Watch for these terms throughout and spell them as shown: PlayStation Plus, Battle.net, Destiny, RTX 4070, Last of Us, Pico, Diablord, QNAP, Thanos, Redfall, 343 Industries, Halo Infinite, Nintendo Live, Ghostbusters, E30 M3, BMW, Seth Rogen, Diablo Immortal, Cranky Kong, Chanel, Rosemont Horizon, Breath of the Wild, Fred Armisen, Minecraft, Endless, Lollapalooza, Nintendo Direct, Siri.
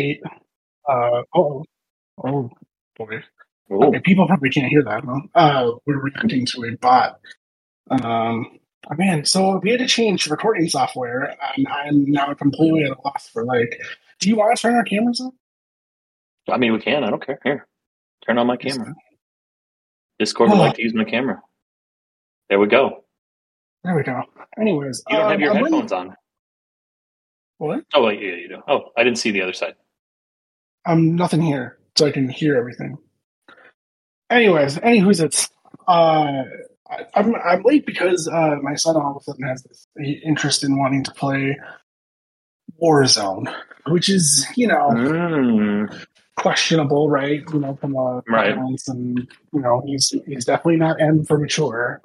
Eight. Oh boy. Ooh. Okay, people probably can't hear that. Huh? We're reacting to a bot. So we had to change recording software, and I'm now completely at a loss for do you want to turn our cameras on? I mean, we can. I don't care. Here, turn on my camera. Discord would like to use my camera. There we go. There we go. Anyways. You don't have your headphones on. What? Oh, wait, yeah, you do. Oh, I didn't see the other side. Nothing here, so I can hear everything. Anyways, it's... I'm late because my son all of a sudden has this interest in wanting to play Warzone, which is, questionable, right? From a violence, and he's definitely not M for mature.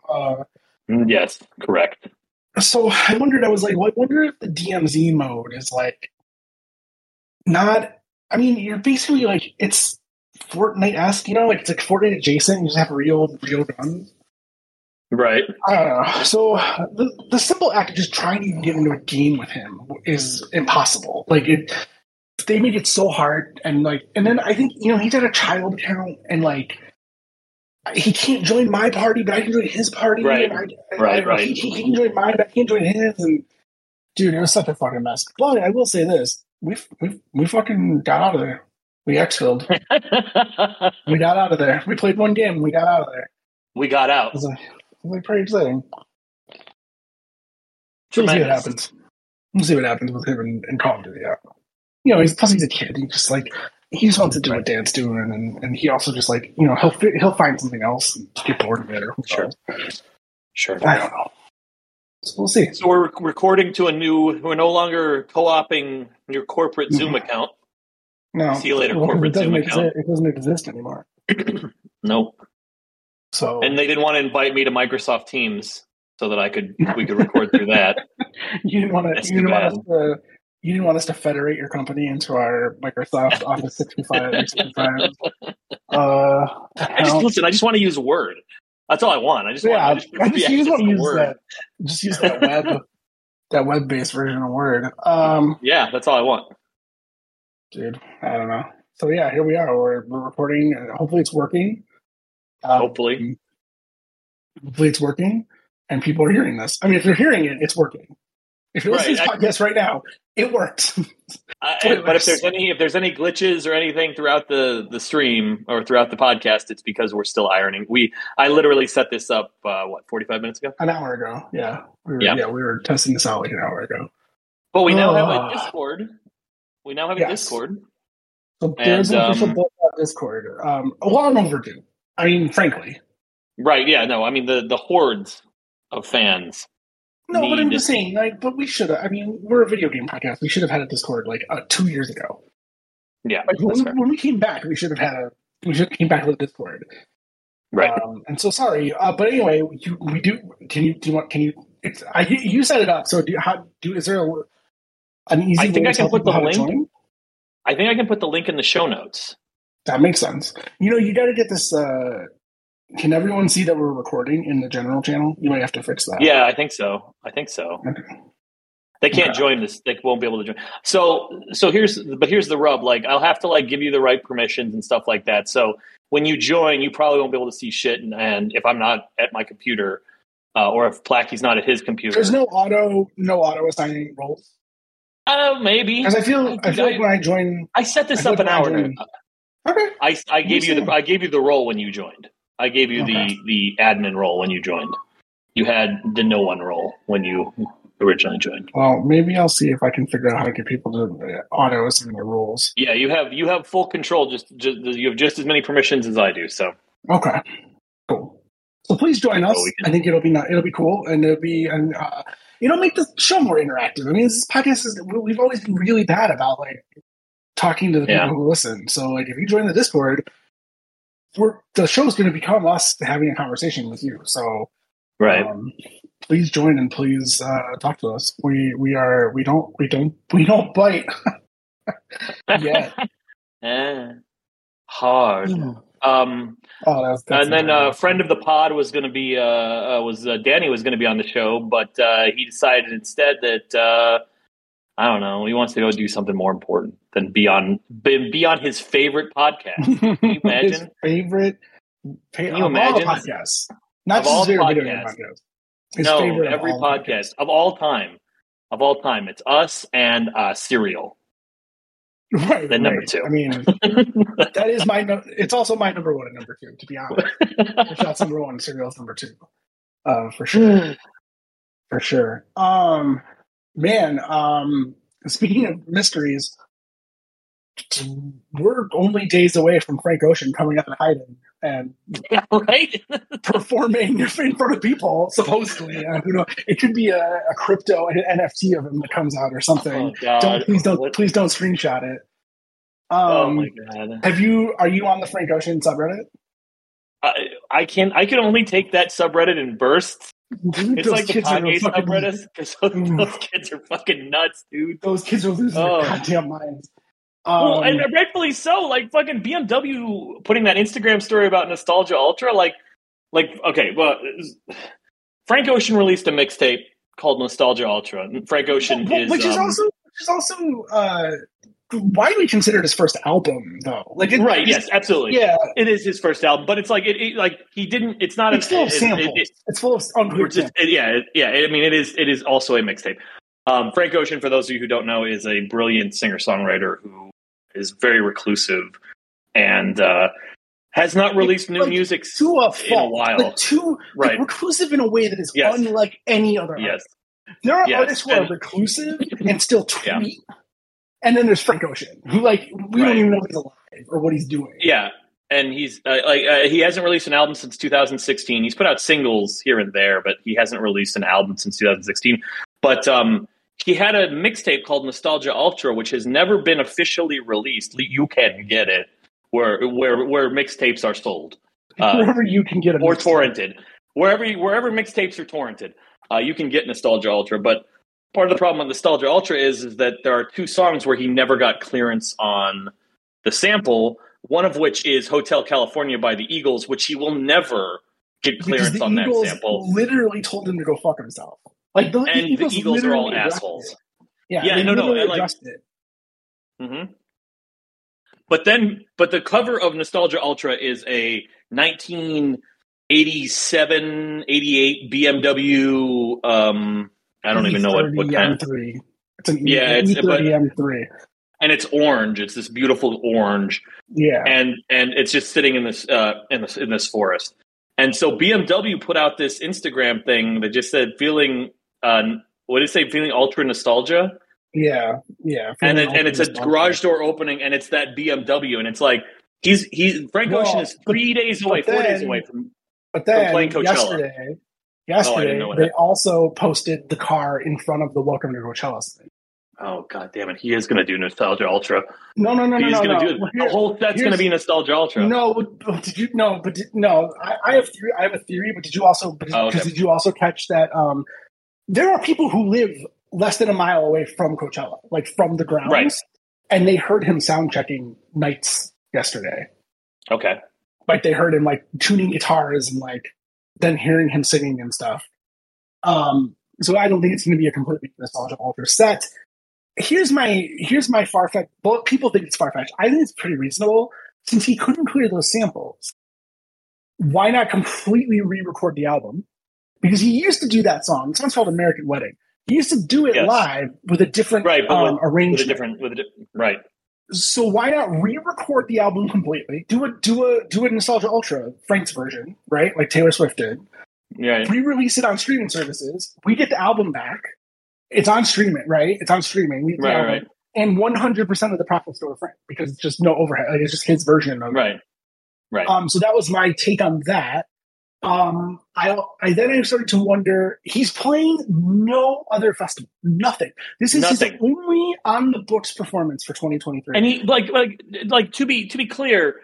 Yes, correct. So I wonder if the DMZ mode is not. I mean, you're basically it's Fortnite-esque, it's Fortnite adjacent. You just have real guns. Right. I don't know. So the simple act of just trying to even get into a game with him is impossible. They make it so hard, and then I think he's at a child count, and he can't join my party, but I can join his party. Right. Right. He can join mine, but I can't join his. And dude, it was such a fucking mess. But I will say this: we fucking got out of there. We exfilled. We got out of there. We played one game. We got out of there. We got out. We're pretty exciting. We'll see what happens. We'll see what happens with him and Call of Duty. Yeah. He's a kid. He just he just wants to do what Dad's doing, and he also just he'll find something else and get bored of it. Or sure. I don't know. So we'll see. So we're recording to we're no longer co-oping your corporate Zoom account. No. See you later, corporate Zoom account. It doesn't exist anymore. Nope. So, and they didn't want to invite me to Microsoft Teams so that we could record through that. You didn't want us to federate your company into our Microsoft Office 365. I just want to use Word. That's all I want. Just use that that web-based version of Word. Yeah, that's all I want. Dude, I don't know. So yeah, here we are. We're recording. Hopefully it's working. Hopefully it's working, and people are hearing this. I mean, if you're hearing it, it's working. If you're listening to this podcast right now, it works. But if there's any glitches or anything throughout the stream or throughout the podcast, it's because we're still ironing. I literally set this up 45 minutes ago? An hour ago, yeah. We were testing this out an hour ago. But we now have a Discord. So there's an official build out Discord. Long overdue. I mean, frankly. Right, yeah, no, I mean, the hordes of fans. No, but I'm just saying, but we should have, we're a video game podcast. We should have had a Discord, 2 years ago. Yeah, when we came back, we should have came back with a Discord. Right. And so, sorry, but anyway, we do, you set it up, so is there an easy way to tell people how to join? I think I can put the link in the show notes. That makes sense. You got to get this. Can everyone see that we're recording in the general channel? You might have to fix that. Yeah, I think so. Okay. They can't join this. They won't be able to join. So here's the rub. I'll have to give you the right permissions and stuff like that. So when you join, you probably won't be able to see shit. And if I'm not at my computer, or if Placky's not at his computer, there's no auto assigning roles. Maybe because I feel like when I join, I set this up an hour ago. Okay. I gave you the role when you joined. I gave you the admin role when you joined. You had the no one role when you originally joined. Well, maybe I'll see if I can figure out how to get people to auto assign their roles. Yeah, you have full control. Just you have just as many permissions as I do. So okay, cool. So please join us. I think it'll be cool, and it'll make the show more interactive. I mean, this podcast we've always been really bad about talking to the people who listen. So if you join the Discord, the show's going to become us having a conversation with you. So right. Please join and please talk to us. We don't bite yet. Hard. And then a friend of the pod was going to be Danny was going to be on the show, but he decided instead that I don't know. He wants to go do something more important than be on his favorite podcast. Can you imagine? His favorite? Can you imagine? Podcasts. Not just video podcasts. His no, favorite every podcast of all time. Of all time. It's us and Serial. Right. Then number two. I mean, that is my. It's also my number one and number two, to be honest. If that's number one, Serial's number two. For sure. For sure. Man, speaking of mysteries, we're only days away from Frank Ocean coming up and hiding and performing in front of people, supposedly. Who knows? It could be a crypto NFT of him that comes out or something. Oh, please don't screenshot it. Oh my God. Are you on the Frank Ocean subreddit? I can only take that subreddit in bursts. It's like the Kanye subreddits because those kids are fucking nuts, dude. Those kids are losing their goddamn minds. Well, and rightfully so. Like fucking BMW putting that Instagram story about Nostalgia Ultra. Like okay, well, Frank Ocean released a mixtape called Nostalgia Ultra. Frank Ocean is which is also widely considered his first album, though. Like, right? Yes, absolutely. Yeah, it is his first album, but it's like It's not. It's full of samples. It's full of Yeah. I mean, it is also a mixtape. Frank Ocean, for those of you who don't know, is a brilliant singer-songwriter who is very reclusive and has not released new music in a while. Reclusive in a way that is unlike any other artist. There are artists who are reclusive and still tweet. Yeah. And then there's Frank Ocean, who we don't even know if he's alive or what he's doing. Yeah, and he's he hasn't released an album since 2016. He's put out singles here and there, but he hasn't released an album since 2016. But he had a mixtape called Nostalgia Ultra, which has never been officially released. You can get it where mixtapes are sold, wherever you can get it, or torrented, wherever mixtapes are torrented, you can get Nostalgia Ultra, but. Part of the problem with Nostalgia Ultra is that there are two songs where he never got clearance on the sample, one of which is Hotel California by the Eagles, which he will never get clearance on that sample. Literally told him to go fuck himself. The Eagles are all assholes. Yeah, no. And But the cover of Nostalgia Ultra is a 1987, 88 BMW... I don't even know what kind. M3. It's an E30 M3, and it's orange. It's this beautiful orange. Yeah, and it's just sitting in this in this forest. And so BMW put out this Instagram thing that just said feeling ultra nostalgia. Yeah. And it's a garage door opening, and it's that BMW, and it's like Frank Ocean is 3 days away, 4 days away from playing Coachella. Yesterday, they also posted the car in front of the Welcome to Coachella thing. Oh, God damn it. He is going to do Nostalgia Ultra. No. That's going to be Nostalgia Ultra. I have a theory, but did you also catch that there are people who live less than a mile away from Coachella, like from the grounds, and they heard him sound checking nights yesterday. Okay. Like they heard him tuning guitars and then hearing him singing and stuff. So I don't think it's going to be a completely Nostalgia Ultra set. Here's my far-fetched... Well, people think it's far-fetched. I think it's pretty reasonable. Since he couldn't clear those samples, why not completely re-record the album? Because he used to do that song. This one's called American Wedding. He used to do it live with a different arrangement. Right. So why not re-record the album completely? Do a Nostalgia Ultra, Frank's version, right? Like Taylor Swift did. Yeah. Re-release it on streaming services. We get the album back. It's on streaming, right? It's on streaming. We get the album. Right. And 100% of the profits go to Frank because it's just no overhead. It's just his version of it. Right. So that was my take on that. I started to wonder. He's playing no other festival, nothing. This is his only on the books performance for 2023. And he to be clear,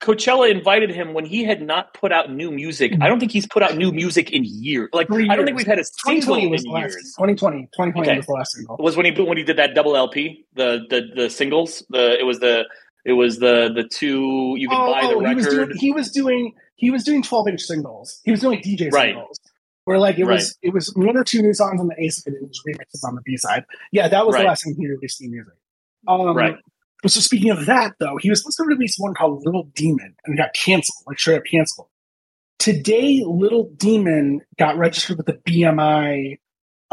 Coachella invited him when he had not put out new music. I don't think he's put out new music in years. I don't think we've had a single in years. 2020 was the last single. Was when he did that double LP, the singles. It was the two you could buy the record. He was doing 12-inch singles. He was doing DJ singles. Where like it was one or two new songs on the A side and it was remixes on the B side. Yeah, that was the last time he released new music. So speaking of that, though, he was supposed to release one called Little Demon and got canceled, like straight up canceled. Today, Little Demon got registered with the BMI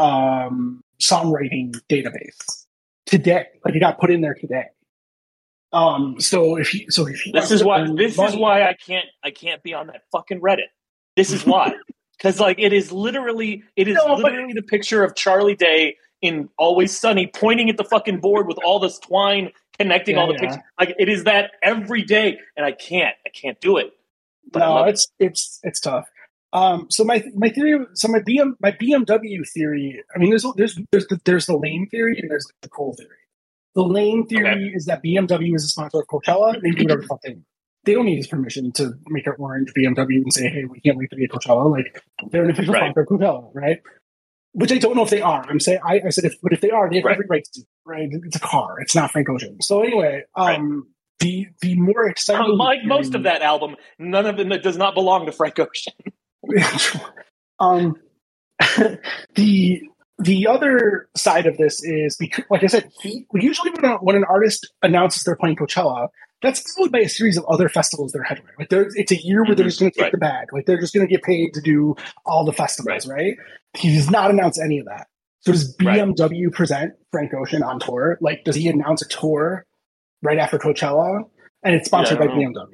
songwriting database. Today, like it got put in there today. So this is why I can't be on that fucking Reddit. This is why, because like it is literally the picture of Charlie Day in Always Sunny pointing at the fucking board with all this twine connecting all the pictures. Like it is that every day, and I can't do it. But no, it's tough. So my BMW theory. I mean, there's the lame theory and there's the cool theory. The lame theory is that BMW is a sponsor of Coachella. They do whatever the fuck they want. They don't need his permission to make an orange BMW and say, "Hey, we can't wait to be at Coachella." Like they're an official sponsor of Coachella, right? Which I don't know if they are. I'm saying if they are, they have every right to do it, right? It's a car. It's not Frank Ocean. So anyway, the more exciting, like most of that album, none of it does not belong to Frank Ocean. The other side of this is, because, like I said, usually when an artist announces they're playing Coachella, that's followed by a series of other festivals they're headway. Like it's a year where they're just going to take the bag. Like they're just going to get paid to do all the festivals, right? He does not announce any of that. So does BMW present Frank Ocean on tour? Like, does he announce a tour right after Coachella? And it's sponsored by BMW.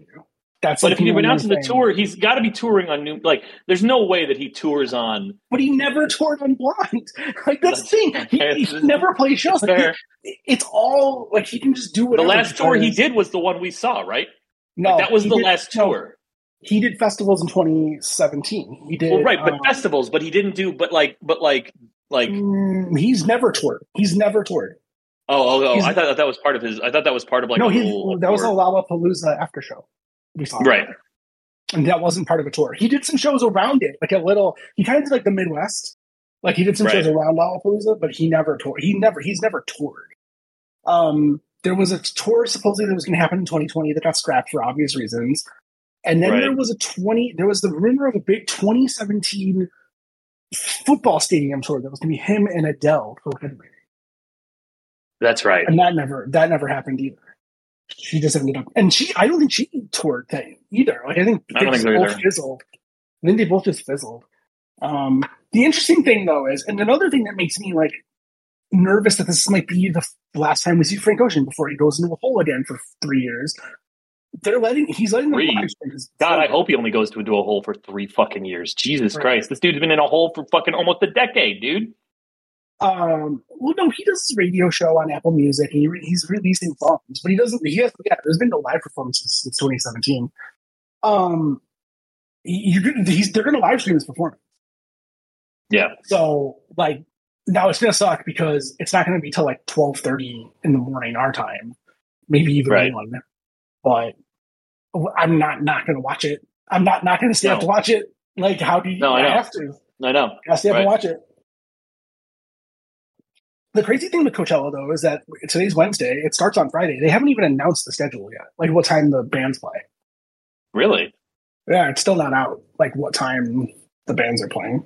But if he announced the tour, he's got to be touring on new. Like, there's no way that he tours on. But he never toured on Blonde. Like that's the thing. He never plays shows. Like, it's all like he can just do whatever. The last tour he did was the one we saw, right? No, like, that was the last tour. He did festivals in 2017. He did festivals, but he didn't do. But he's never toured. Oh! I thought that was part of his. I thought that was part of like no. That was a Lollapalooza after show. We saw that. And that wasn't part of a tour. He did some shows around it, like a little. He kind of did like the Midwest, like he did some shows around Lollapalooza, but he never toured. He's never toured. There was a tour supposedly that was going to happen in 2020 that got scrapped for obvious reasons, and then there was There was the rumor of a big 2017 football stadium tour that was going to be him and Adele for Redfall. That's right, and that never happened either. She just ended up, and I don't think she toured that either. Like I think they both just fizzled. The interesting thing though is, and another thing that makes me like nervous that this might be the last time we see Frank Ocean before he goes into a hole again for 3 years. He's letting them live stream. God, I hope he only goes into a hole for 3 fucking years. Jesus Christ, this dude's been in a hole for fucking almost a decade, dude. Well, no, he does his radio show on Apple Music. He's releasing songs, but he doesn't. There's been no live performances since 2017. They're going to live stream his performance. Yeah. So, like, now it's going to suck because it's not going to be till like 12:30 in the morning our time, maybe even one. But I'm not going to watch it. I'm not going to stay up to watch it. Like, how do you? No, I have to. I know. I stay up to watch it. The crazy thing with Coachella, though, is that today's Wednesday. It starts on Friday. They haven't even announced the schedule yet, like what time the bands play. Really? Yeah, it's still not out, like what time the bands are playing.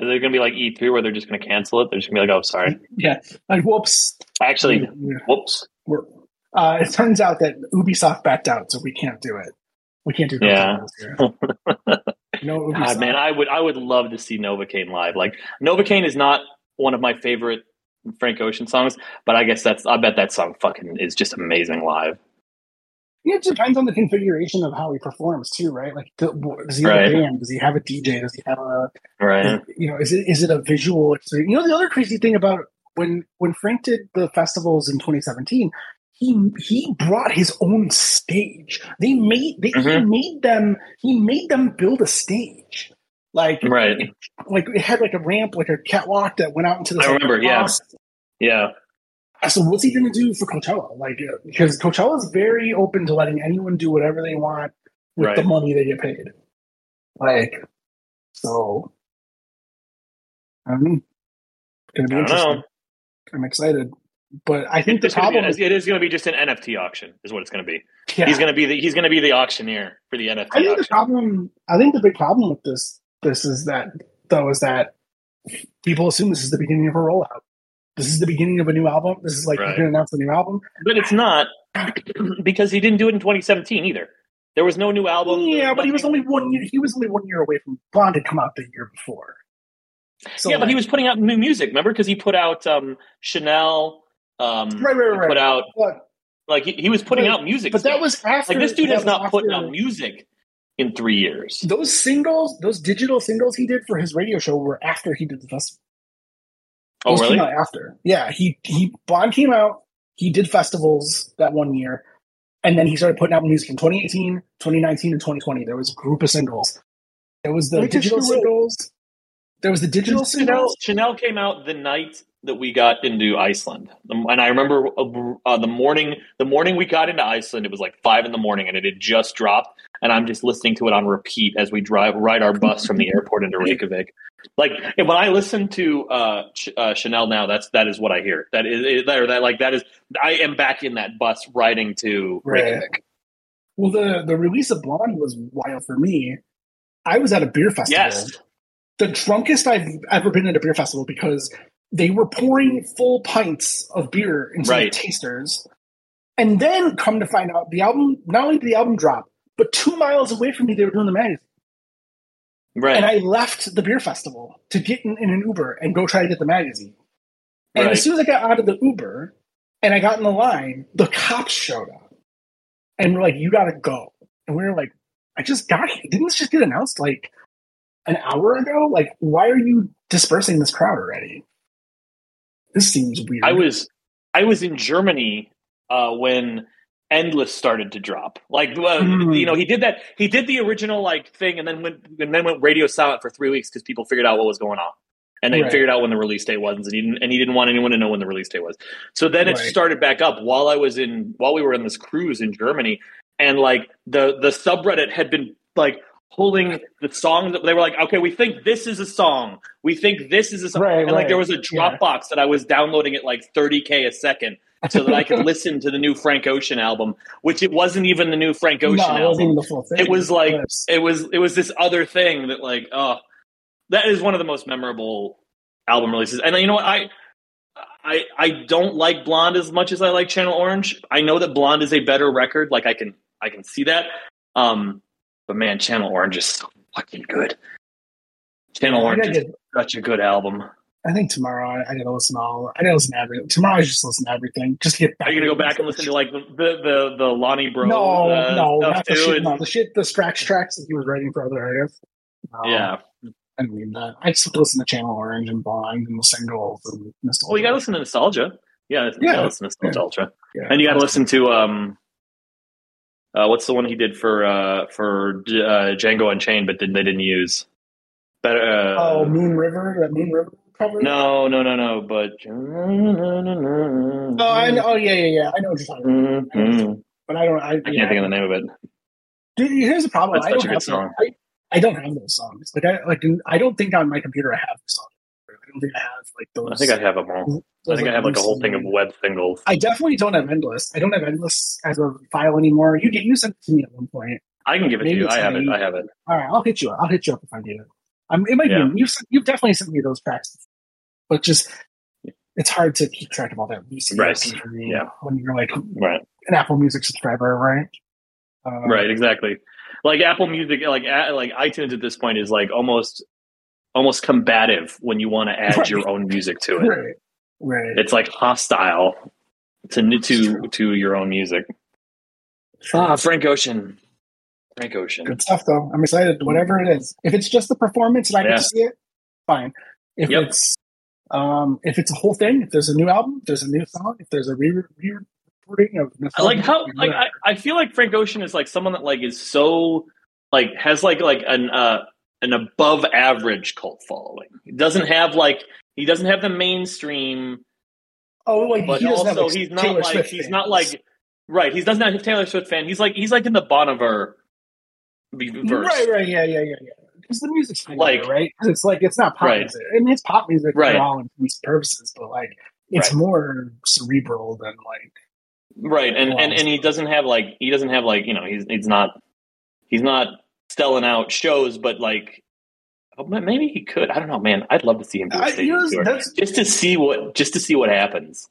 Are they going to be like E3 where they're just going to cancel it? They're just going to be like, oh, sorry. Yeah, like, whoops. Actually, whoops. It turns out that Ubisoft backed out, so we can't do it. We can't do that. Yeah. No, Ubisoft. Man, I would love to see Novocaine live. Like, Novocaine is not one of my favorite Frank Ocean songs, but I bet that song fucking is just amazing live. Yeah, it depends on the configuration of how he performs too, right? Like, does he have a band? Does he have a DJ? Does he have a Is it a visual experience? You know, the other crazy thing about when Frank did the festivals in 2017, he brought his own stage. He made them build a stage. Like it had like a ramp, like a catwalk that went out into the. I remember, yeah. So what's he going to do for Coachella? Like, because Coachella is very open to letting anyone do whatever they want with the money they get paid. Like, so I don't know. It's going to be interesting. Know. I'm excited, but I think the problem is it is going to be just an NFT auction, is what it's going to be. Yeah. He's going to be the auctioneer for the NFT. I think the big problem with this is that though, is that people assume this is the beginning of a rollout. This is the beginning of a new album. This is like right. You're going to announce a new album. But it's not, because he didn't do it in 2017 either. There was no new album. Yeah, but he was only one year away from Blonde had come out the year before. So yeah, like, but he was putting out new music, remember? Because he put out Chanel. Right. Put out he was putting out music. But that was after. Like, this dude has not put out music in 3 years. Those singles, those digital singles he did for his radio show were after he did the festival. Oh, really? Came out after. Yeah, Blonde came out. He did festivals that one year. And then he started putting out music in 2018, 2019, and 2020. There was a group of singles. There was the digital singles. There was the digital singles. Chanel came out the night that we got into Iceland. And I remember the morning we got into Iceland, it was like 5 in the morning, and it had just dropped. And I'm just listening to it on repeat as we ride our bus from the airport into Reykjavik. Like, when I listen to Chanel now, that is what I hear. I am back in that bus riding to Reykjavik. Well, the release of Blonde was wild for me. I was at a beer festival. Yes. The drunkest I've ever been at a beer festival, because they were pouring full pints of beer into the tasters. And then come to find out, the album, not only did the album drop, but 2 miles away from me, they were doing the magazine. Right. And I left the beer festival to get in an Uber and go try to get the magazine. And as soon as I got out of the Uber and I got in the line, the cops showed up. And were like, you got to go. And we were like, I just got here. Didn't this just get announced like an hour ago? Like, why are you dispersing this crowd already? This seems weird. I was in Germany when Endless started to drop. Like, he did that. He did the original thing, and then went radio silent for 3 weeks because people figured out what was going on, and they figured out when the release date was, and he didn't want anyone to know when the release date was. So then it started back up while we were on this cruise in Germany, and the subreddit had been pulling the song. They were like, okay, we think this is a song. And there was a Dropbox that I was downloading at 30K a second so that I could listen to the new Frank Ocean album, which it wasn't even the new Frank Ocean album. It wasn't even the full thing. It was it was this other thing that that is one of the most memorable album releases. And you know what? I don't like Blonde as much as I like Channel Orange. I know that Blonde is a better record. I can see that. But man, Channel Orange is so fucking good. Channel Orange is such a good album. I think tomorrow I gotta listen to all. I gotta listen to everything. Tomorrow I just listen to everything. Just to get back. Are you gonna go back and listen to the Lonnie Bro? No, not the shit. No, the scratch tracks that he was writing for other artists. Yeah, I mean that. I just listen to Channel Orange and Bond and the singles and Nostalgia. Well, you gotta listen to Nostalgia. Yeah. You gotta listen to Nostalgia Ultra, and you gotta listen to what's the one he did for Django Unchained, but they didn't use? Moon River, that Moon River cover? No. But I know, yeah. I know what you're talking about. Mm-hmm. But I can't think of the name of it. Dude, here's the problem. I don't have those songs. I don't think on my computer I have the songs. I don't think I have those. I think I have them all. I think I have a whole thing of web singles. I definitely don't have Endless. I don't have Endless as a file anymore. You sent it to me at one point. I can give it to you. I have it. All right, I'll hit you up. I'll hit you up if I need it. It might be you've definitely sent me those tracks, but just it's hard to keep track of all that music. Right. When you're an Apple Music subscriber, right? Right. Exactly. Like Apple Music, like iTunes at this point is almost combative when you want to add your own music to it. Right. It's hostile to your own music. Frank Ocean. Good stuff, though. I'm excited. Whatever it is, if it's just the performance and I can see it, fine. If it's if it's a whole thing, if there's a new album, if there's a new song, if there's a re-recording of, I feel like Frank Ocean is someone that is so has an above average cult following. He doesn't have the mainstream. Oh, but he also have, he's not he doesn't have a Taylor Swift fan. He's in the Boniver verse. Right. Because the music's familiar, right? Because it's not pop music. I mean, it's pop music for all intents and purposes, but it's more cerebral than and he doesn't have he's not selling out shows, but Maybe he could. I don't know, man. I'd love to see him do a stadium tour, just to see what happens.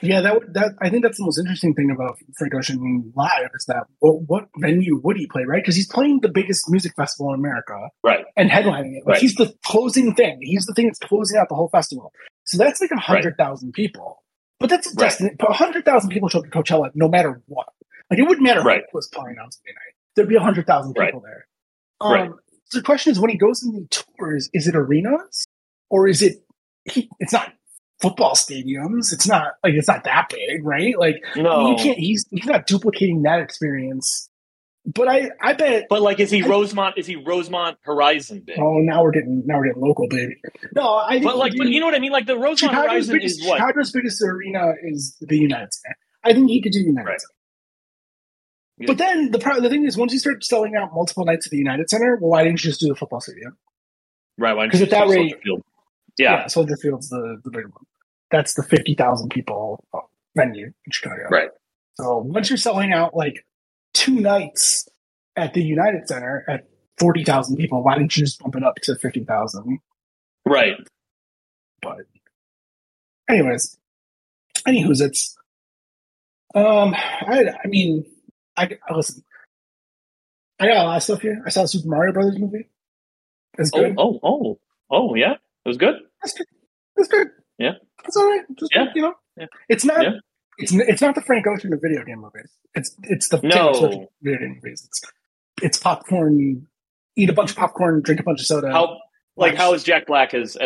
Yeah, I think that's the most interesting thing about Frank Ocean being live is that what venue would he play, right? Because he's playing the biggest music festival in America, right? And headlining it. Like, right. He's the closing thing. He's the thing that's closing out the whole festival. So that's like 100,000 right. people. But that's a destiny. 100,000 people show up to Coachella no matter what. Like, it wouldn't matter right. who was playing on Sunday night. There'd be 100,000 people right. there. Right. So the question is, when he goes in the tours, is it arenas? Or is it... it's not football stadiums. It's not... Like, it's not that big, right? Like, no. I mean, you can't... He's not duplicating that experience. But I bet... But, like, is he Rosemont Horizon big? Oh, now we're getting local, baby. No, I... But, like, you know what I mean? Like, the Rosemont Horizon is what? Chicago's biggest arena is the United Center. I think he could do United right. Center. But then the thing is, once you start selling out multiple nights at the United Center, well, why didn't you just do the football stadium? Right, why didn't you just do the field? Yeah, Soldier Field's the bigger one. That's the 50,000 people venue in Chicago. Right. So once you're selling out like two nights at the United Center at 40,000 people, why didn't you just bump it up to 50,000? Right. But anyways, it's I mean. Listen, I got a lot of stuff here. I saw the Super Mario Brothers movie. That's good. Oh, yeah. It was good. That's good. Yeah. That's all right. Just, yeah. You know, yeah. It's not. Yeah. It's not the Frank Ocean of video game movies. It's the Frank Ocean video game movies. It's popcorn. Eat a bunch of popcorn. Drink a bunch of soda. How is Jack Black as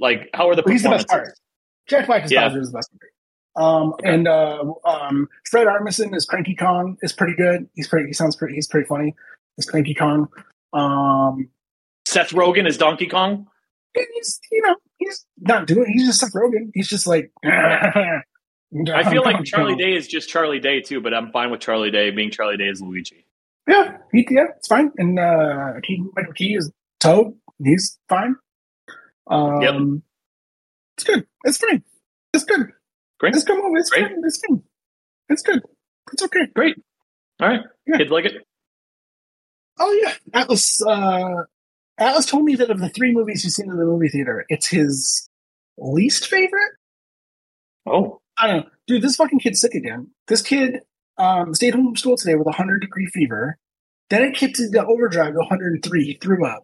like? How are the performances? He's the best part. Jack Black is the best movie. And Fred Armisen as Cranky Kong is pretty good. He's pretty funny as Cranky Kong. Seth Rogen as Donkey Kong. He's not doing. He's just Seth Rogen. He's just like. I feel like Charlie Day is just Charlie Day too, but I'm fine with Charlie Day being Charlie Day as Luigi. Yeah, it's fine. And Michael Key is Toad. He's fine. Yep. It's good. It's fine. It's good. Great. It's good. It's good. It's okay. Great. All right. Yeah. Kids like it? Oh, yeah. Atlas told me that of the three movies he's seen in the movie theater, it's his least favorite. Oh. I don't know. Dude, this fucking kid's sick again. This kid stayed home from school today with a 100-degree fever. Then it kicked into overdrive to 103. He threw up.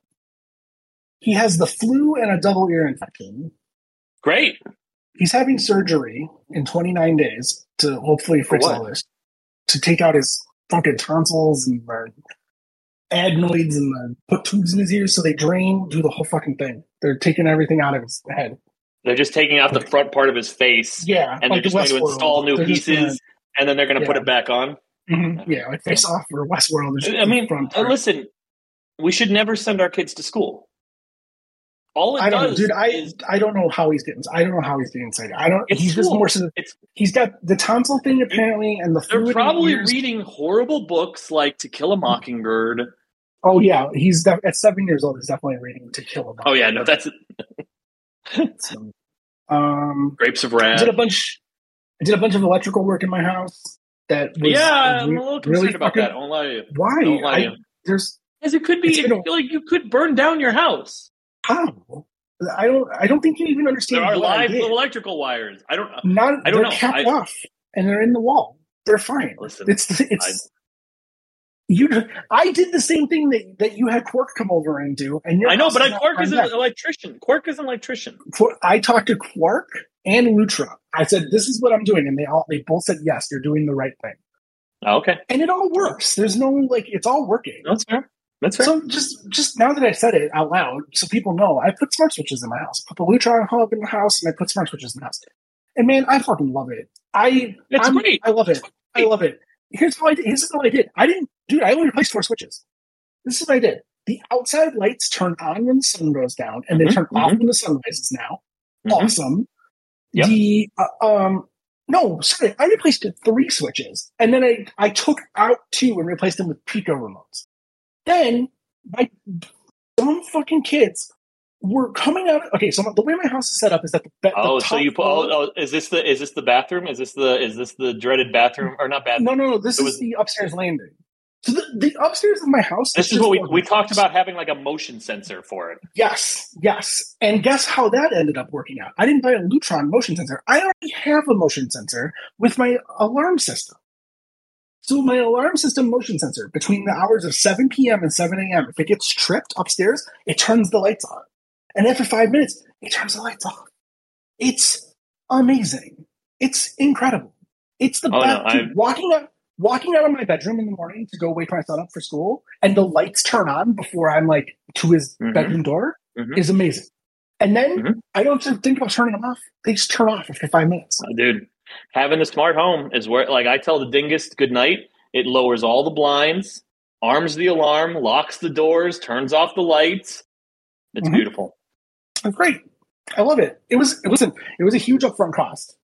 He has the flu and a double ear infection. Great. He's having surgery in 29 days to hopefully fix all this, to take out his fucking tonsils and adenoids and put tubes in his ears so they drain, do the whole fucking thing. They're taking everything out of his head. They're just taking out the front part of his face. Yeah. And they're just going to install new pieces and then they're going to put it back on. Mm-hmm. Yeah. Like Face Off or Westworld. I mean, listen, we should never send our kids to school. I don't know how he's getting. I don't know how he's getting sighted. He's just more. He's got the tonsil thing apparently, and the fluid. They're probably reading horrible books like To Kill a Mockingbird. Oh yeah, he's at 7 years old. He's definitely reading To Kill a Mockingbird. Oh yeah, no, that's so, Grapes of Wrath. I did a bunch of electrical work in my house. That was, I'm a little concerned about that. I won't lie to you. Why? I won't lie to you. Like you could burn down your house. How? I don't think you even understand. There are live electrical wires. I don't know. They're capped off, and they're in the wall. They're fine. Listen, I did the same thing that you had Quark come over and do. And I know, but Quark is an electrician. I talked to Quark and Lutron. I said, "This is what I'm doing," and they both said, "Yes, you're doing the right thing." Oh, okay. And it all works. There's no it's all working. That's fair. That's right. So just now that I said it out loud, so people know, I put smart switches in my house. I put the Lutron hub in the house, and I put smart switches in the house. And man, I fucking love it. It's great. I love it. I love it. Here's what I did. I only replaced 4 switches. This is what I did. The outside lights turn on when the sun goes down, and they turn off when the sun rises now. Mm-hmm. Awesome. Yep. I replaced 3 switches, and then I took out 2 and replaced them with Pico remotes. Then my dumb fucking kids were coming out. Okay, so the way my house is set up is that is this the bathroom? Is this the dreaded bathroom or not bathroom? No. This is the upstairs landing. So the upstairs of my house. This is what we talked about, having like a motion sensor for it. Yes, yes. And guess how that ended up working out? I didn't buy a Lutron motion sensor. I already have a motion sensor with my alarm system. So my alarm system motion sensor, between the hours of 7 p.m. and 7 a.m., if it gets tripped upstairs, it turns the lights on. And after 5 minutes, it turns the lights off. It's amazing. It's incredible. It's the best. No, walking out of my bedroom in the morning to go wake my son up for school, and the lights turn on before I'm like to his bedroom door is amazing. And then I don't have to think about turning them off. They just turn off after 5 minutes. Oh, dude, having a smart home is where, like, I tell the dingus good night. It lowers all the blinds, arms the alarm, locks the doors, turns off the lights. It's beautiful. That's great. I love it. It was a huge upfront cost.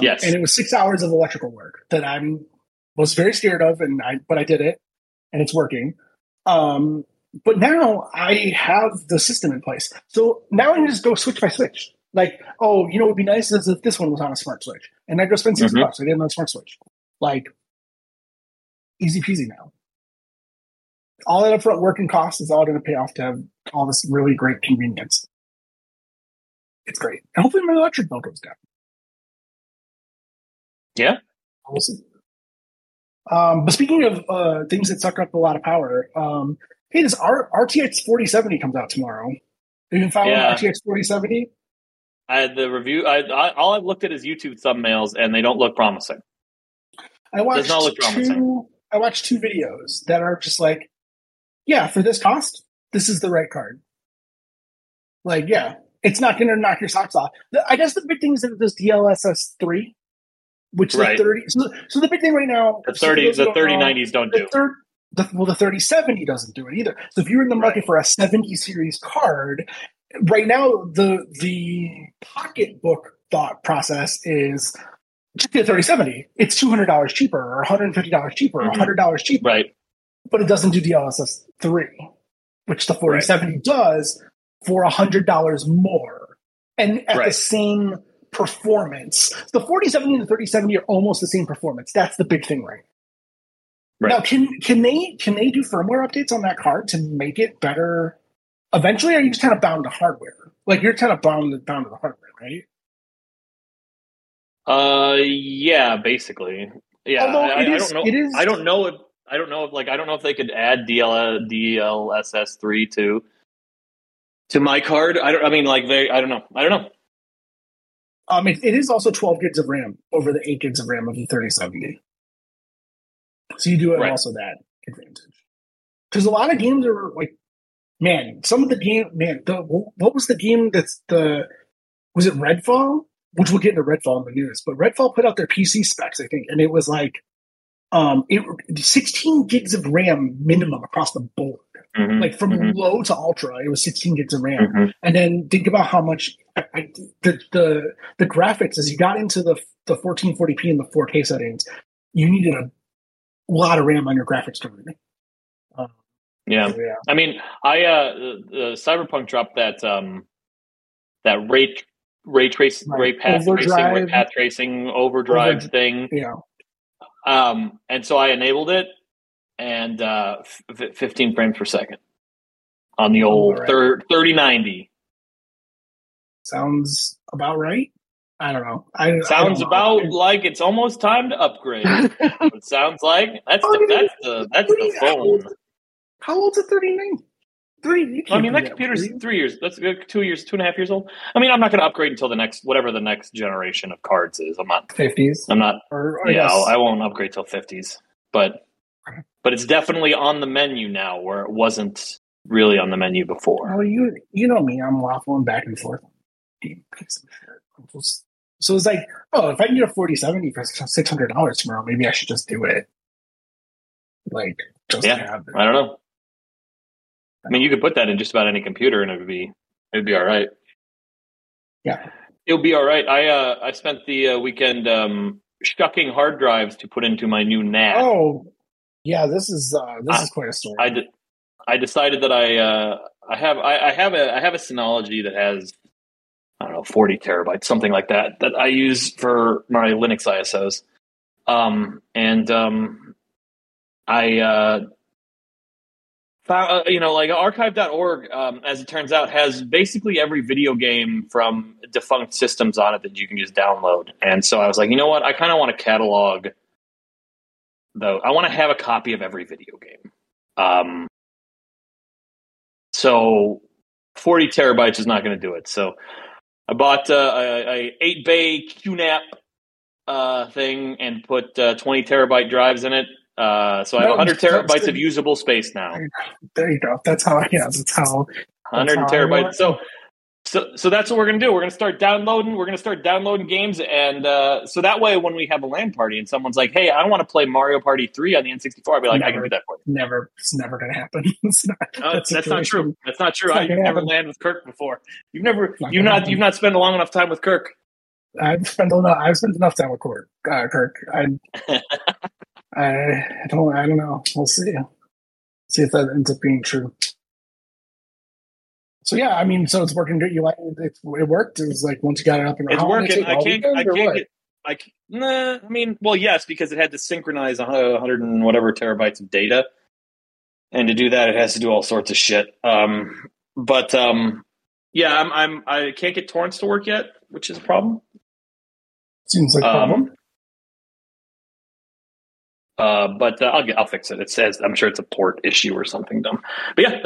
Yes. And it was 6 hours of electrical work that I was very scared of, but I did it, and it's working. But now I have the system in place. So now I can just go switch by switch. Like, oh, you know what would be nice is if this one was on a smart switch. And I go spend $6. I didn't have a smart switch. Like, easy peasy now. All that upfront work and cost is all going to pay off to have all this really great convenience. It's great. And hopefully my electric bill goes down. Yeah. But speaking of things that suck up a lot of power, hey, this RTX 4070 comes out tomorrow. Have you been following RTX 4070? All I've looked at is YouTube thumbnails, and they don't look promising. I watched two videos that are just like, yeah, for this cost, this is the right card. Like, yeah, it's not going to knock your socks off. I guess the big thing is that this DLSS 3. Which right. So the big thing right now, the 3090s don't do. The 3070 doesn't do it either. So if you're in the market for a 70 series card, right now the pocketbook thought process is just get a 3070. It's $200 cheaper, or $150 cheaper, or $100 cheaper. Right. But it doesn't do DLSS 3, which the 4070 does for $100 more, and at the same performance. The 4070 and the 3070 are almost the same performance. That's the big thing right now. Can they do firmware updates on that card to make it better eventually? Or are you just kind of bound to hardware? Like, you're kind of bound to the hardware, right? Yeah, basically. Yeah. I don't know if they could add DLSS 3 to my card. I don't know. It is also 12 gigs of RAM over the 8 gigs of RAM of the 3070. So you do have also that advantage. Because a lot of games are like, what was the game was it Redfall? Which we'll get into Redfall in the news, but Redfall put out their PC specs, I think, and it was like 16 gigs of RAM minimum across the board. Like, from low to ultra, it was 16 gigs of RAM. And then think about how much the graphics, as you got into the 1440p and the 4K settings, you needed a lot of RAM on your graphics card. Yeah. I mean, Cyberpunk dropped that ray tracing overdrive thing. Yeah. And so I enabled it. And 15 frames per second on the old 3090. Sounds about right. I don't know. Like it's almost time to upgrade. It sounds like that's the phone. How old's a 3090? 3. I mean, that computer's 3 years. That's 2 years, 2.5 years old. I mean, I'm not going to upgrade until the next generation of cards is. I'm not 50s. I'm not. I won't upgrade till 50s. But it's definitely on the menu now, where it wasn't really on the menu before. Oh, you know me. I'm waffling back and forth. So it's like, oh, if I can get a 4070 for $600 tomorrow, maybe I should just do it. Like, have it. I don't know. I mean, you could put that in just about any computer, and it'd be all right. Yeah, it'll be all right. I spent the weekend shucking hard drives to put into my new NAS. Oh, yeah, this is quite a story. I decided that I have a Synology that has, I don't know, 40 terabytes, something like that I use for my Linux ISOs. I found archive.org, as it turns out, has basically every video game from defunct systems on it that you can just download. And so I was like, you know what? I kind of want to catalog, though. I want to have a copy of every video game. So 40 terabytes is not going to do it. So I bought a 8-bay QNAP thing and put 20 terabyte drives in it. So I have 100 terabytes of usable space now. There you go. That's how. Yeah, that's how. 100 terabytes. So that's what we're gonna do. We're gonna start downloading. We're gonna start downloading games, and so that way, when we have a LAN party and someone's like, "Hey, I want to play Mario Party 3 on the N64," I'll be like, "I can do that for you." Never. It's never gonna happen. That's not true. That's not true. I've never LAN with Kirk before. You've not spent a long enough time with Kirk. I've spent enough time with Kirk. I don't know. We'll see. See if that ends up being true. So yeah, I mean, so it's working. You like it? It worked. It was like once you got it up and it's working. Yes, because it had to synchronize 100 and whatever terabytes of data, and to do that, it has to do all sorts of shit. I can't get torrents to work yet, which is a problem. Seems like a problem. But I'll fix it. It says I'm sure it's a port issue or something dumb. But yeah,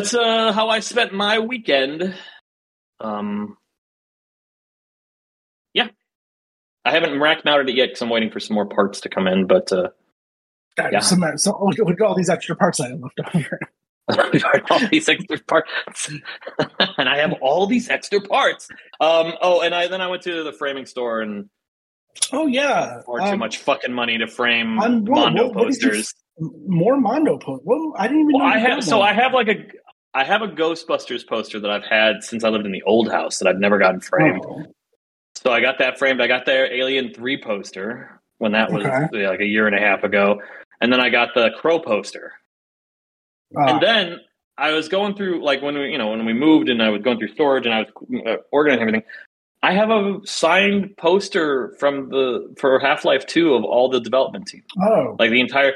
that's how I spent my weekend. I haven't rack mounted it yet because I'm waiting for some more parts to come in. But look at all these extra parts I have left over. All these extra parts, and I have all these extra parts. And I went to the framing store and. Oh yeah! Far too much fucking money to frame Mondo posters. More Mondo posters. Well, I didn't even. Well, know I have. So one. I have a Ghostbusters poster that I've had since I lived in the old house that I've never gotten framed. Oh. So I got that framed. I got their Alien 3 poster when that was like a year and a half ago, and then I got the Crow poster. And then I was going through like when we moved, and I was going through storage, and I was organizing everything. I have a signed poster for Half-Life 2 of all the development team. Oh, like the entire,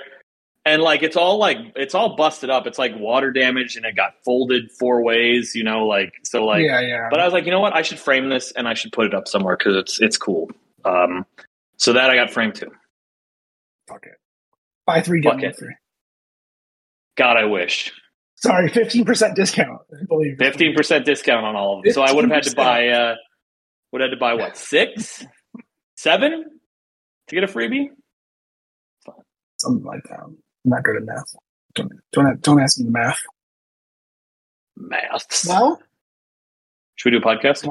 and like it's all busted up. It's like water damaged and it got folded 4 ways. But I was like, you know what? I should frame this and I should put it up somewhere because it's cool. So that I got framed too. Fuck it. Buy 3 get 1 free. God, I wish. Sorry, 15% discount. I believe 15% discount on all of them. 15%. So I would have had to buy. Would I have to buy, what, 6, 7 to get a freebie? Fine. Something like that. I'm not good at math. Don't ask me the math. Maths. Well? Should we do a podcast?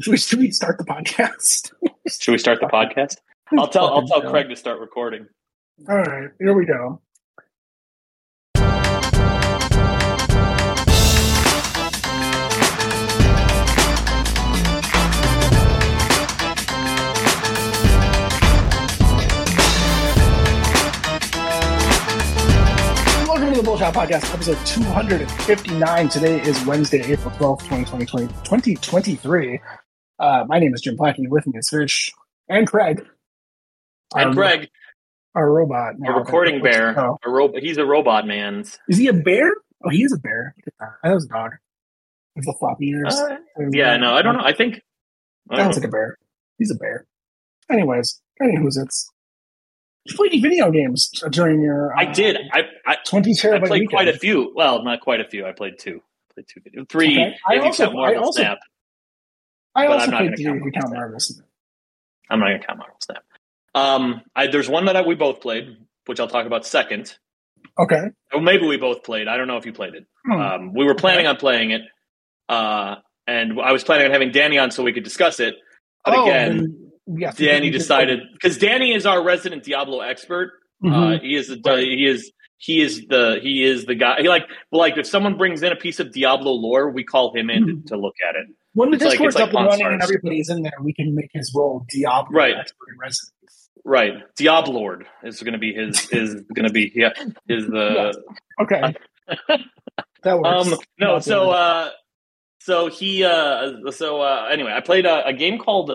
Should we start the podcast? Should we start the podcast? I'll tell Craig to start recording. All right. Here we go. The Bullshot Podcast, episode 259. Today is Wednesday, April 12th, 2023. My name is Jim Black, and with me is Hirsch and Craig. Our robot. A recording bear. He's a robot, man. Is he a bear? Oh, he is a bear. That was a dog. With the floppy ears. I don't know. I think... Sounds like a bear. He's a bear. Anyways, it's... You played video games during your. I did. I 20 terabyte. I played weekend. Quite a few. Well, not quite a few. I played 2. I played 2 videos. 3. Okay. I also played 3. If you count Marvel Snap. I'm not going to count Marvel Snap. There's one that we both played, which I'll talk about second. Okay. Or maybe we both played. I don't know if you played it. We were planning on playing it, and I was planning on having Danny on so we could discuss it. But yeah, Danny decided because Danny is our resident Diablo expert. Mm-hmm. He is the guy. Like if someone brings in a piece of Diablo lore, we call him in to look at it. When the Discord's up and running and everybody's in there, we can make his role Diablo expert in residence. Right, Diablord is going to be his. Okay. That works. Anyway, I played a game called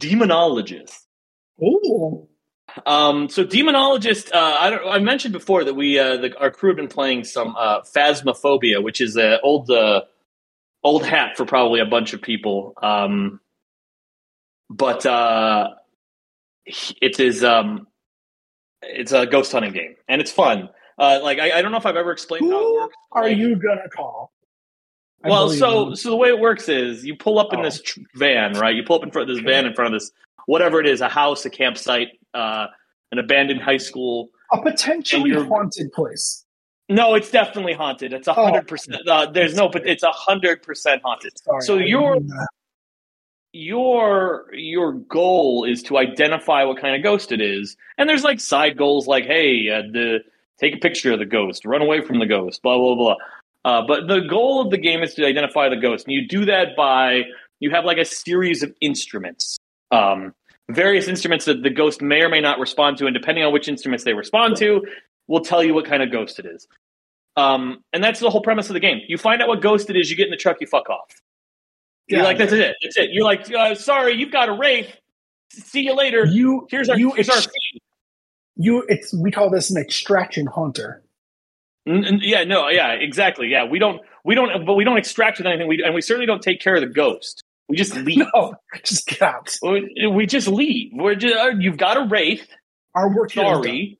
Demonologist. Oh, So Demonologist, I mentioned before that we our crew had been playing some Phasmophobia, which is an old hat for probably a bunch of people. But it is it's a ghost hunting game, and it's fun. I don't know if I've ever explained how it works. Are you gonna call? So the way it works is you pull up in this van, right? You pull up in front of this van in front of this, whatever it is, a house, a campsite, an abandoned high school. A potentially haunted place. No, it's definitely haunted. It's 100%. It's 100% haunted. Sorry, so your goal is to identify what kind of ghost it is. And there's like side goals like, hey, take a picture of the ghost, run away from the ghost, blah, blah, blah. But the goal of the game is to identify the ghost. And you do that by, you have like a series of instruments. Various instruments that the ghost may or may not respond to, and depending on which instruments they respond to, will tell you what kind of ghost it is. And that's the whole premise of the game. You find out what ghost it is, you get in the truck, you fuck off. You're like, that's it, that's it. You're like, sorry, you've got a wraith. See you later. We call this an extraction haunter. Exactly. Yeah, we don't extract with anything. We certainly don't take care of the ghost. We just leave. No, just get out. We just leave. You've got a wraith. Our work. Sorry.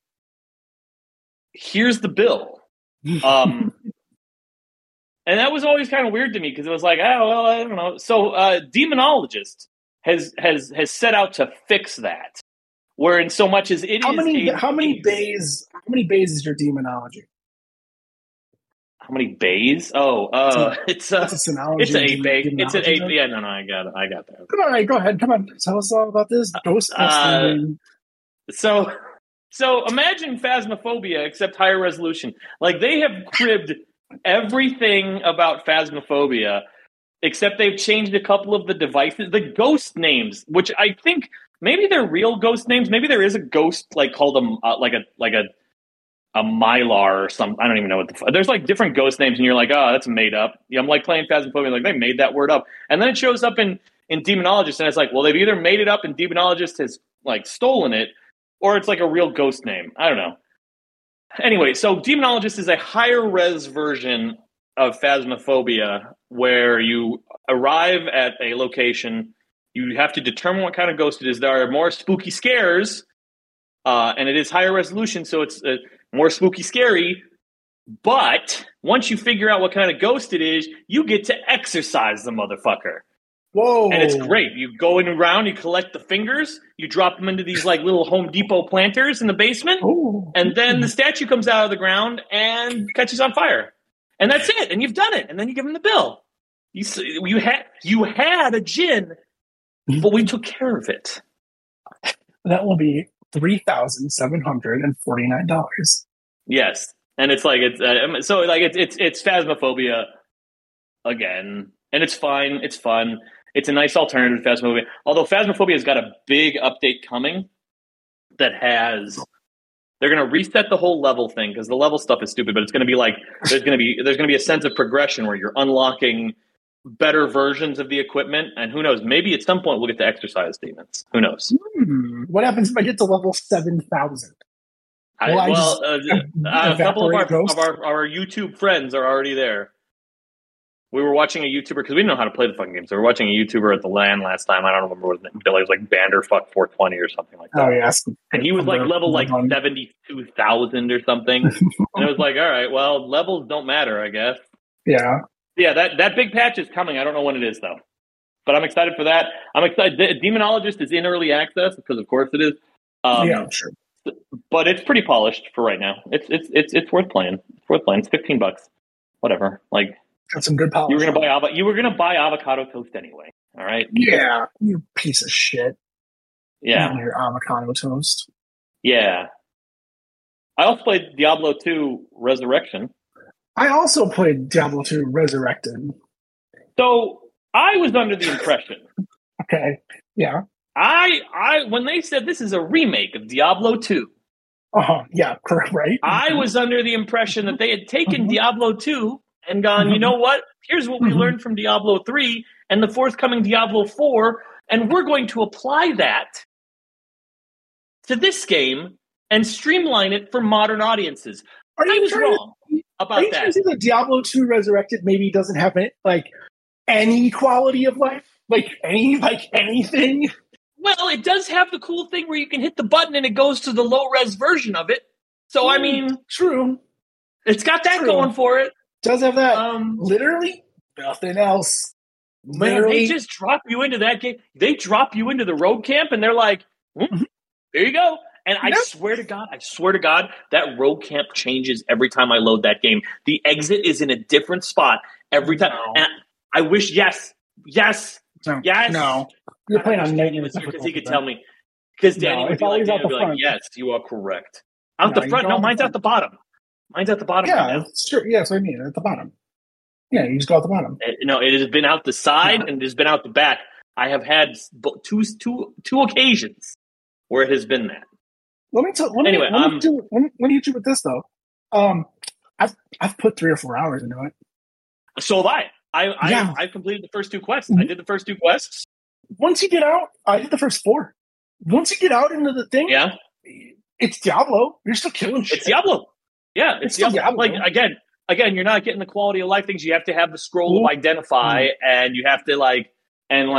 Here's the bill. And that was always kind of weird to me because it was like, I don't know. So Demonologist has set out to fix that. Where in so much as it how many bays is your demonology? How many bays? It's an 8 bay. I got that. Come on, go ahead. Come on, tell us all about this ghost thing. So imagine Phasmophobia except higher resolution. Like they have cribbed everything about Phasmophobia, except they've changed a couple of the devices, the ghost names, which I think maybe they're real ghost names. Maybe there is a ghost like called a Mylar or something. I don't even know what there's like different ghost names and you're like, oh, that's made up. Yeah, I'm like playing Phasmophobia, like they made that word up. And then it shows up in Demonologist and it's like, well, they've either made it up and Demonologist has like stolen it or it's like a real ghost name. I don't know. Anyway, so Demonologist is a higher res version of Phasmophobia where you arrive at a location, you have to determine what kind of ghost it is. There are more spooky scares and it is higher resolution, so it's more spooky scary, but once you figure out what kind of ghost it is, you get to exorcise the motherfucker. Whoa. And it's great. You go in around, you collect the fingers, you drop them into these like little Home Depot planters in the basement, and then the statue comes out of the ground and catches on fire. And that's it, and you've done it, and then you give him the bill. You had a djinn, but we took care of it. That will be $3,749. Yes, and it's like it's Phasmophobia again, and it's fine. It's fun. It's a nice alternative to Phasmophobia. Although Phasmophobia has got a big update coming that has they're going to reset the whole level thing because the level stuff is stupid. But it's going to be like there's going to be a sense of progression where you're unlocking better versions of the equipment, and who knows, maybe at some point we'll get to exercise demons. Who knows? What happens if I get to level 7,000? A couple of our YouTube friends are already there. We were watching a YouTuber, because we didn't know how to play the fucking game, so we were watching a YouTuber at the LAN last time. I don't remember what his name, Billy was like Banderfuck 420 or something like that. Oh, yeah. And he was like level like 72,000 or something. And it was like, all right, well, levels don't matter, I guess. Yeah. Yeah, that big patch is coming. I don't know when it is, though. But I'm excited for that. I'm excited. Demonologist is in early access, because of course it is. Yeah, I'm sure. But it's pretty polished for right now. It's worth playing. It's worth playing. It's $15. Whatever. Like, got some good polish. You were gonna buy avocado toast anyway. All right. Yeah. You piece of shit. Yeah. Your avocado toast. Yeah. I also played Diablo 2 Resurrection. I also played Diablo 2 Resurrected. So I was under the impression. Okay. Yeah. I when they said this is a remake of Diablo 2. Yeah, correct, right? I was under the impression that they had taken Diablo 2 and gone, you know what? Here's what we learned from Diablo 3 and the forthcoming Diablo 4, and we're going to apply that to this game and streamline it for modern audiences. Are you wrong about that? Are you trying to say that Diablo 2 Resurrected maybe doesn't have any quality of life? Anything? Well, it does have the cool thing where you can hit the button and it goes to the low-res version of it. So, true. It's got that going for it. Does have that. Literally nothing else. Literally. Man, they just drop you into that game. They drop you into the road camp and they're like, there you go. And I swear to God, that road camp changes every time I load that game. The exit is in a different spot every time. No. And I wish, yes. No. You're playing on negative. Because he could tell me. Because Danny would be like, yes, you are correct. Out the front? No, mine's out the bottom. Mine's at the bottom. Yeah, sure. Yeah, that's what I mean. At the bottom. Yeah, you just go at the bottom. It has been out the side and it has been out the back. I have had two occasions where it has been that. Let me hit you with this though. I've put 3 or 4 hours into it. So have I. I've completed the first 2 quests. I did the first 2 quests. Once you get out, I did the first 4. Once you get out into the thing, it's Diablo. You're still killing shit. It's Diablo. Yeah, it's still Diablo. Like again, you're not getting the quality of life things. You have to have the scroll to identify, and you have to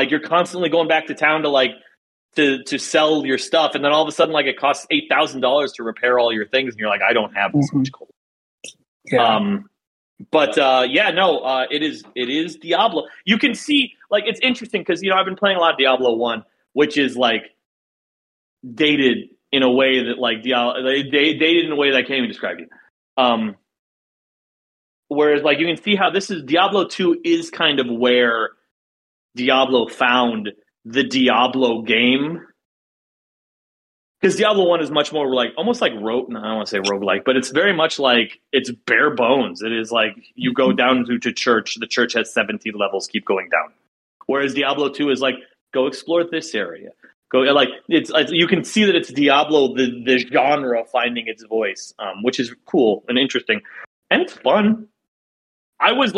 you're constantly going back to town to sell your stuff, and then all of a sudden it costs $8,000 to repair all your things, and you're like, I don't have this much gold. Yeah. It is Diablo. You can see it's interesting because I've been playing a lot of Diablo 1, which is dated in a way that they dated in a way that I can't even describe you. Whereas you can see how this is Diablo 2 is kind of where Diablo found the Diablo game. Because Diablo 1 is much more I don't want to say roguelike, but it's very much it's bare bones. It is you go down to church. The church has 17 levels, keep going down. Whereas Diablo 2 is go explore this area. Go you can see that it's Diablo, the genre finding its voice, which is cool and interesting. And it's fun. I was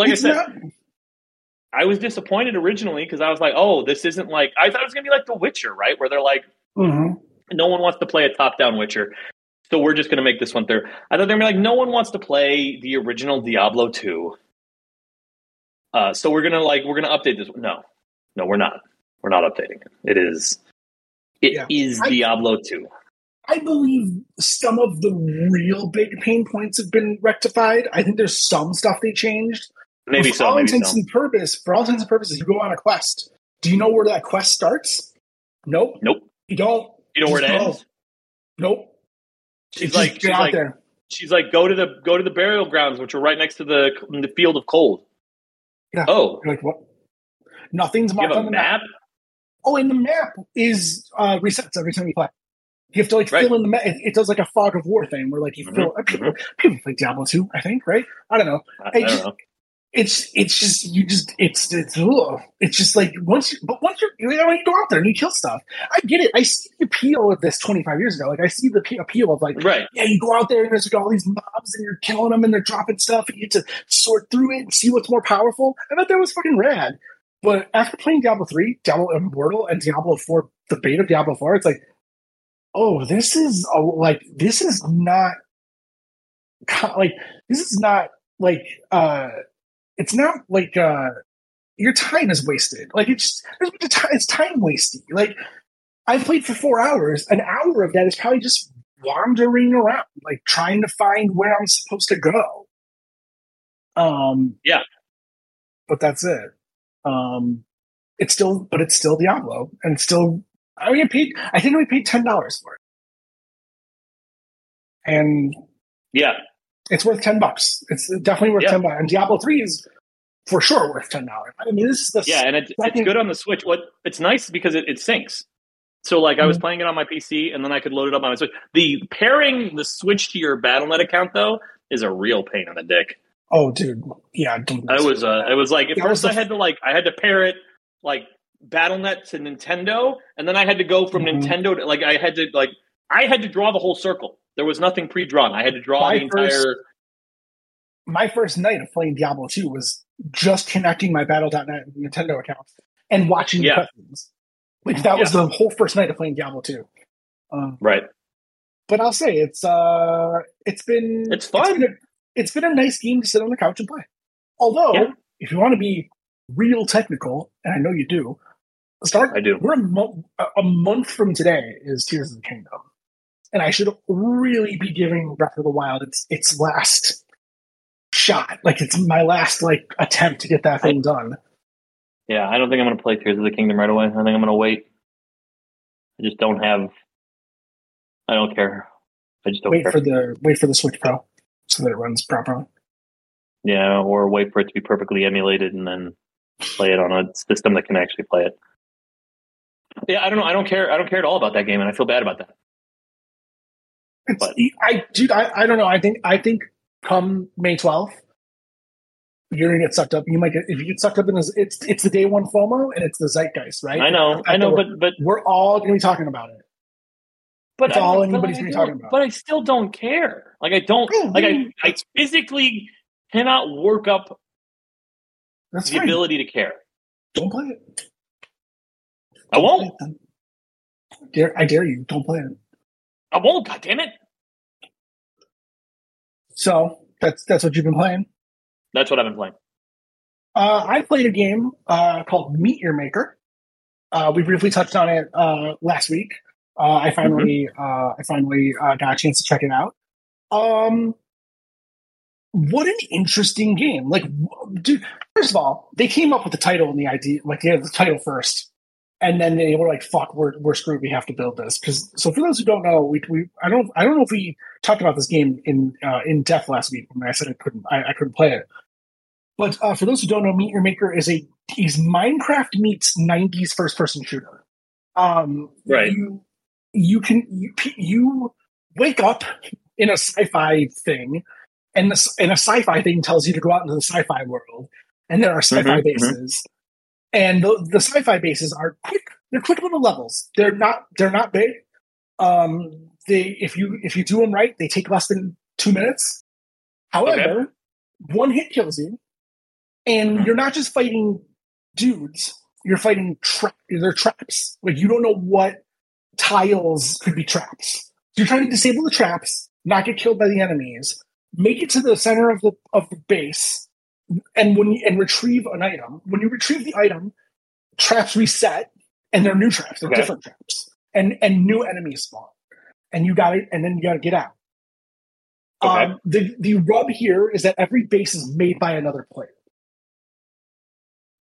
disappointed originally because I was like, oh, this isn't I thought it was going to be like The Witcher, right? Where they're no one wants to play a top-down Witcher, so we're just going to make this one third. I thought they were going to no one wants to play the original Diablo 2. So we're going to update this one. No, we're not. We're not updating it. It is Diablo 2. I believe some of the real big pain points have been rectified. I think there's some stuff they changed. For all intents and purposes, you go on a quest. Do you know where that quest starts? Nope. You don't. You know where it ends? Nope. She's like, go to the burial grounds, which are right next to the field of cold. Yeah. Oh. You're like, what? Nothing's marked on the map. Oh, and the map is resets every time you play. You have to fill in the map. It does a fog of war thing where you fill. People play Diablo 2, I think, right? I don't know. I don't know. Once you go out there and you kill stuff. I get it. I see the appeal of this 25 years ago. I see the appeal of you go out there and there's all these mobs and you're killing them and they're dropping stuff and you get to sort through it and see what's more powerful. I thought that was fucking rad. But after playing Diablo 3, Diablo Immortal, and Diablo 4, the beta of Diablo 4, it's this is not your time is wasted. It's time wasting. I played for 4 hours. An hour of that is probably just wandering around, trying to find where I'm supposed to go. Yeah. But that's it. It's still Diablo, and it's still. I think we paid $10 for it, and it's worth $10. It's definitely worth $10, and Diablo 3 is for sure worth $10. I mean, this is the and it's good on the Switch. It's nice because it syncs. So I was playing it on my PC, and then I could load it up on my Switch. The pairing the Switch to your Battle.net account though is a real pain in the dick. Oh, dude. Yeah. I had to pair it Battle.net to Nintendo. And then I had to go from Nintendo to I had to draw the whole circle. There was nothing pre-drawn. I had to draw my first night of playing Diablo 2 was just connecting my Battle.net Nintendo account and watching the cutscenes. That was the whole first night of playing Diablo 2. Right. But I'll say it's been a nice game to sit on the couch and play. Although, if you want to be real technical, and I know you do, We're a month from today is Tears of the Kingdom, and I should really be giving Breath of the Wild its last shot. Like, it's my last attempt to get that thing done. Yeah, I don't think I'm going to play Tears of the Kingdom right away. I think I'm going to wait. I don't care. I just don't care. Wait for the Switch Pro so that it runs properly. Yeah, or wait for it to be perfectly emulated and then play it on a system that can actually play it. Yeah, I don't know. I don't care at all about that game, and I feel bad about that. I don't know. I think come May 12th, you're gonna get sucked up. It's the day one FOMO and it's the zeitgeist, right? I know. But we're all gonna be talking about it. That's all anybody's gonna be talking about. But I still don't care. I physically cannot work up ability to care. Don't play it. I won't. I dare you. Don't play it. I won't. God damn it. So that's what you've been playing. That's what I've been playing. I played a game called Meet Your Maker. We briefly touched on it last week. I finally got a chance to check it out. What an interesting game! Like, dude, first of all, they came up with the title and the idea. Like, they had the title first. And then they were like, "Fuck, we're screwed. We have to build this." So for those who don't know, I don't know if we talked about this game in depth last week when I said I couldn't play it. But for those who don't know, Meet Your Maker is Minecraft meets '90s first person shooter. Right. You wake up in a sci-fi thing, and a sci-fi thing tells you to go out into the sci-fi world, and there are sci-fi bases. Mm-hmm. And the sci-fi bases are quick. They're quick little levels. They're not big. If you do them right, they take less than 2 minutes. However, one hit kills you, and you're not just fighting dudes. You're fighting they're traps. Like, you don't know what tiles could be traps. So you're trying to disable the traps, not get killed by the enemies, make it to the center of the base. And retrieve an item. When you retrieve the item, traps reset, and they're new traps. They're different traps, and new enemies spawn. And you got it. And then you got to get out. The rub here is that every base is made by another player,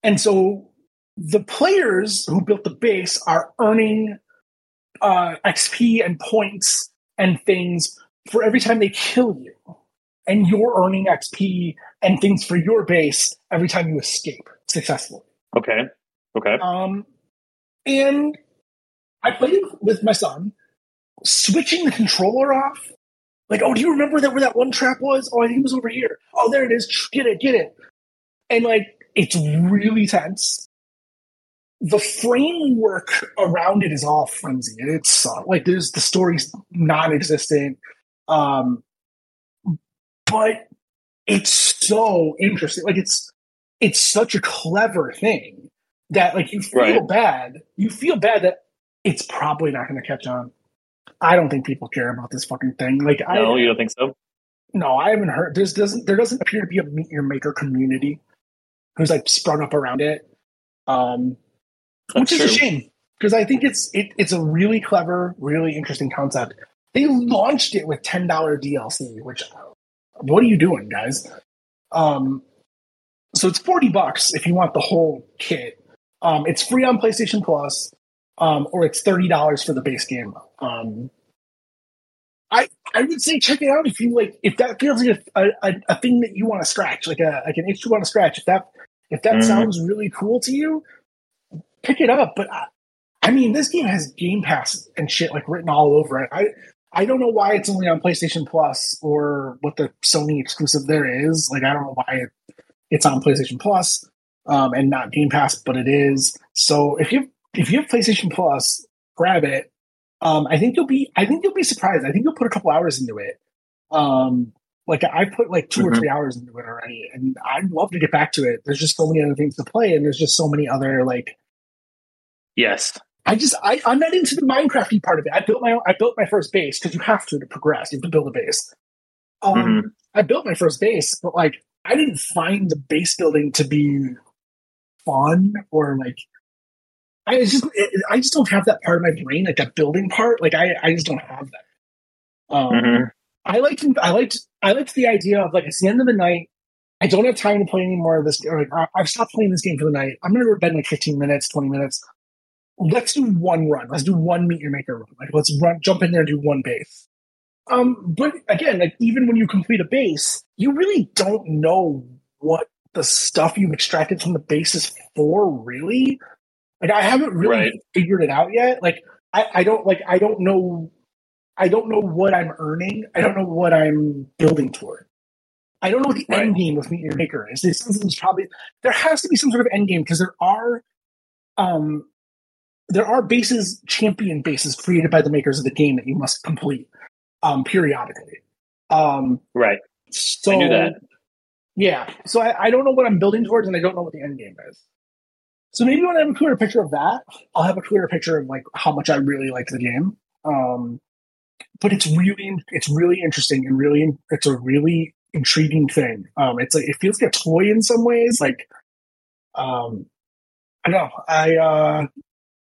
and so the players who built the base are earning XP and points and things for every time they kill you. And you're earning XP and things for your base every time you escape successfully. Okay. And I played with my son, switching the controller off. Like, oh, do you remember where that one trap was? Oh, I think it was over here. Oh, there it is. Get it. And, it's really tense. The framework around it is all flimsy. It's there's the story's non-existent. But it's so interesting. It's such a clever thing that you feel bad. You feel bad that it's probably not going to catch on. I don't think people care about this fucking thing. No, you don't think so? No, I haven't heard. There doesn't appear to be a Meet Your Maker community who's sprung up around it, which is a shame because I think it's a really clever, really interesting concept. They launched it with $10 DLC, which. What are you doing, guys? So it's $40 if you want the whole kit. It's free on PlayStation Plus, or it's $30 for the base game. I would say check it out if you if that feels like a thing that you want to scratch, an itch you want to scratch. If that sounds really cool to you, pick it up. But this game has Game Pass and shit written all over it. I don't know why it's only on PlayStation Plus or what the Sony exclusive there is. I don't know why it's on PlayStation Plus and not Game Pass, but it is. So if you have PlayStation Plus, grab it. I think you'll be surprised. I think you'll put a couple hours into it. I put 2 or 3 hours into it already, and I'd love to get back to it. There's just so many other things to play, and there's just so many other I'm not into the Minecrafty part of it. I built my first base because you have to progress. You have to build a base. I built my first base, but like I didn't find the base building to be fun or like. I just don't have that part of my brain, like that building part. Like I just don't have that. I liked the idea of like it's the end of the night. I don't have time to play any more of this. Or, like, I've stopped playing this game for the night. I'm gonna go to bed in like 15 minutes, 20 minutes. Let's do one run. Let's do one Meet Your Maker run. Like let's jump in there and do one base. But again, like even when you complete a base, you really don't know what the stuff you've extracted from the base is for, really. Like I haven't really figured it out yet. Like I don't know what I'm earning. I don't know what I'm building toward. I don't know what the end game with Meet Your Maker is. It's probably there has to be some sort of end game because there are bases, champion bases created by the makers of the game that you must complete periodically. So I knew that. Yeah. So I don't know what I'm building towards, and I don't know what the end game is. So maybe when I have a clearer picture of that, I'll have a clearer picture of like how much I really like the game. But it's really interesting and really it's a really intriguing thing. It's like it feels like a toy in some ways. Like I don't know.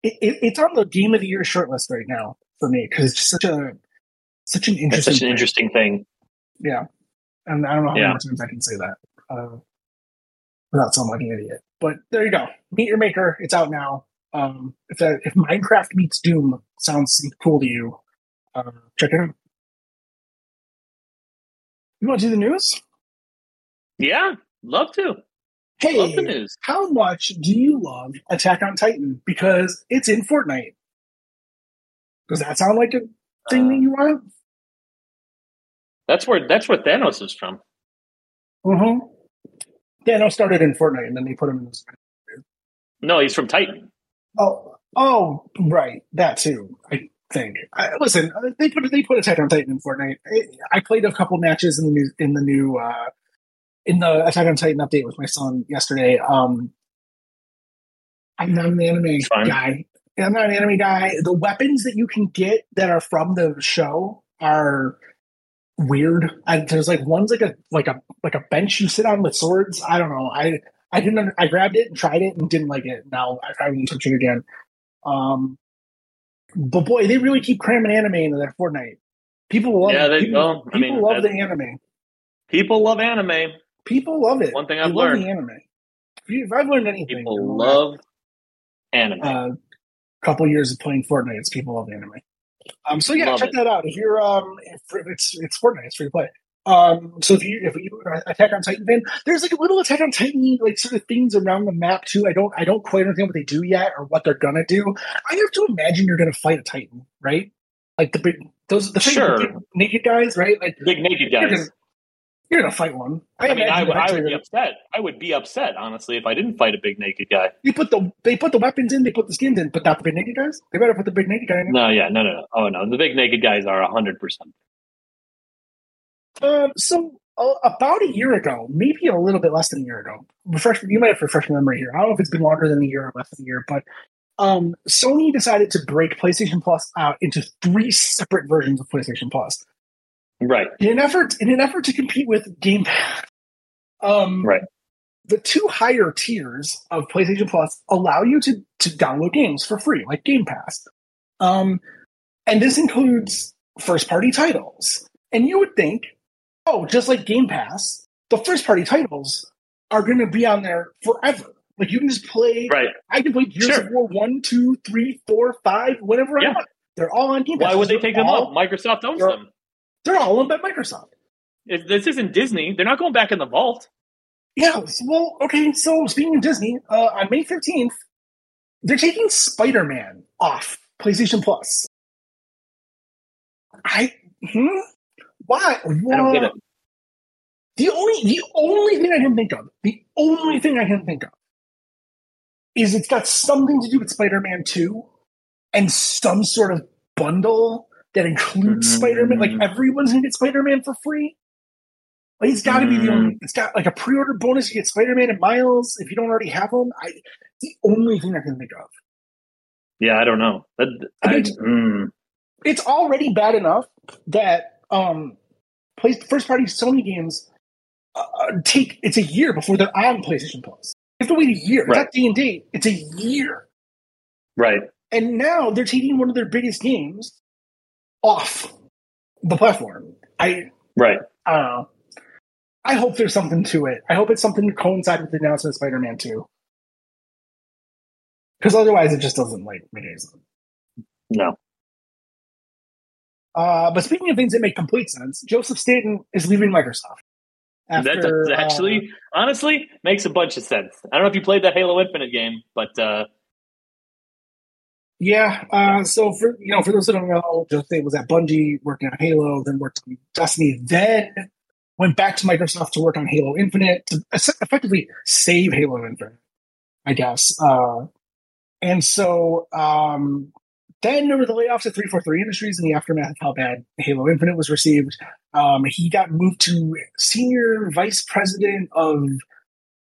It's on the Game of the Year shortlist right now for me because it's just such an interesting thing. Yeah, and I don't know how many times I can say that without sounding like an idiot. But there you go. Meet Your Maker. It's out now. If Minecraft meets Doom sounds cool to you, check it out. You want to do the news? Yeah, love to. Hey, love the news. How much do you love Attack on Titan? Because it's in Fortnite. Does that sound like a thing that you want? That's where Thanos is from. Mm-hmm. Thanos started in Fortnite, and then they put him in this. No, he's from Titan. Oh, right, that too. I think. Listen, they put Attack on Titan in Fortnite. I played a couple matches in the Attack on Titan update with my son yesterday. I'm not an anime guy. I'm not an anime guy. The weapons that you can get that are from the show are weird. There's like one's like a bench you sit on with swords. I don't know. I grabbed it and tried it and didn't like it. Now I probably won't touch it again. But boy, they really keep cramming anime into their Fortnite. People love it. People love the anime. People love anime. People love it. One thing I've learned. Love the anime. If I've learned anything, people love anime. Couple years of playing Fortnite, it's people love anime. So yeah, check that out. If you're it's Fortnite, it's free to play. So if you are an Attack on Titan fan, there's like a little Attack on Titan like sort of things around the map too. I don't quite understand what they do yet or what they're gonna do. I have to imagine you're gonna fight a Titan, right? Like the big big naked guys, right? Like big naked guys. You're gonna fight one. I would be upset. I would be upset, honestly, if I didn't fight a big naked guy. They put the weapons in, they put the skins in, but not the big naked guys? They better put the big naked guy in. No. Oh no, the big naked guys are 100%. So about a year ago, maybe a little bit less than a year ago. You might have to refresh my memory here. I don't know if it's been longer than a year or less than a year, but Sony decided to break PlayStation Plus out into three separate versions of PlayStation Plus. Right. In an effort to compete with Game Pass. The two higher tiers of PlayStation Plus allow you to download games for free, like Game Pass. And this includes first-party titles. And you would think, oh, just like Game Pass, the first-party titles are going to be on there forever. Like, you can just play... Right. I can play Gears of War 1, 2, 3, 4, 5, whenever I want. They're all on Game Pass. Why would they take them up? Microsoft owns them. They're all owned by Microsoft. This isn't Disney. They're not going back in the vault. Yeah, well, okay, so speaking of Disney, on May 15th, they're taking Spider-Man off PlayStation Plus. Why? I don't get it. The only thing I can think of is it's got something to do with Spider-Man 2 and some sort of bundle that includes Spider-Man. Like everyone's gonna get Spider-Man for free. Like it's got to be the only. It's got like a pre-order bonus. You get Spider-Man and Miles if you don't already have them. It's the only thing I can think of. Yeah, I don't know. It's already bad enough that first-party Sony games it's a year before they're on PlayStation Plus. You have to wait a year. Right. It's not day and date. It's a year. Right. And now they're taking one of their biggest games off the platform. I don't know. I hope there's something to it. I hope it's something to coincide with the announcement of Spider-Man 2. Because otherwise it just doesn't make any sense. No. But speaking of things that make complete sense, Joseph Staten is leaving Microsoft. After, that actually, honestly, makes a bunch of sense. I don't know if you played that Halo Infinite game, but... Yeah, so for those who don't know, Joseph Staten was at Bungie, working on Halo, then worked on Destiny, then went back to Microsoft to work on Halo Infinite, to effectively save Halo Infinite, I guess. And so... Then there were the layoffs at 343 Industries in the aftermath of how bad Halo Infinite was received. He got moved to senior vice president of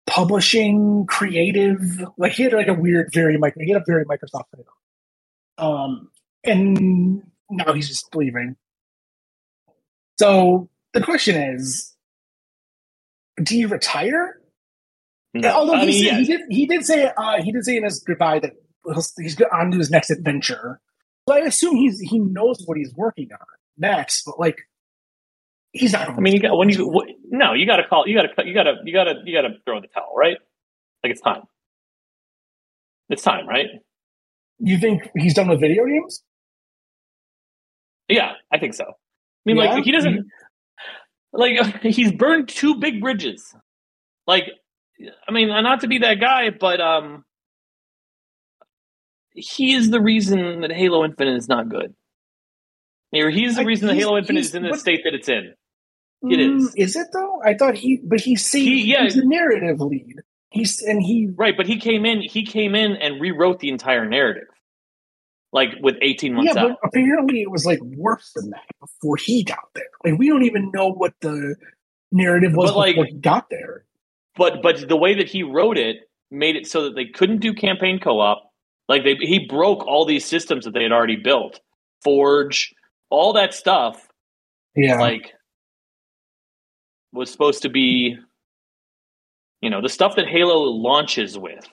publishing, creative. He had he had a very Microsoft title. And now he's just leaving. So the question is, do you retire? No. Although he did say in his goodbye that he's on to his next adventure. So I assume he knows what he's working on next, but he's not. I mean, you gotta throw in the towel, right? It's time. It's time, right? You think he's done with video games? Yeah, I think so. I mean, he doesn't. He's burned two big bridges. Not to be that guy, but he is the reason that Halo Infinite is not good. He's the reason that Halo Infinite is in the state that it's in. It is. Is it though? I thought he's the narrative lead. But he came in and rewrote the entire narrative. With 18 months out. Yeah, but apparently it was worse than that before he got there. We don't even know what the narrative was before he got there. But the way that he wrote it made it so that they couldn't do campaign co-op. He broke all these systems that they had already built, Forge, all that stuff. Yeah, was supposed to be, the stuff that Halo launches with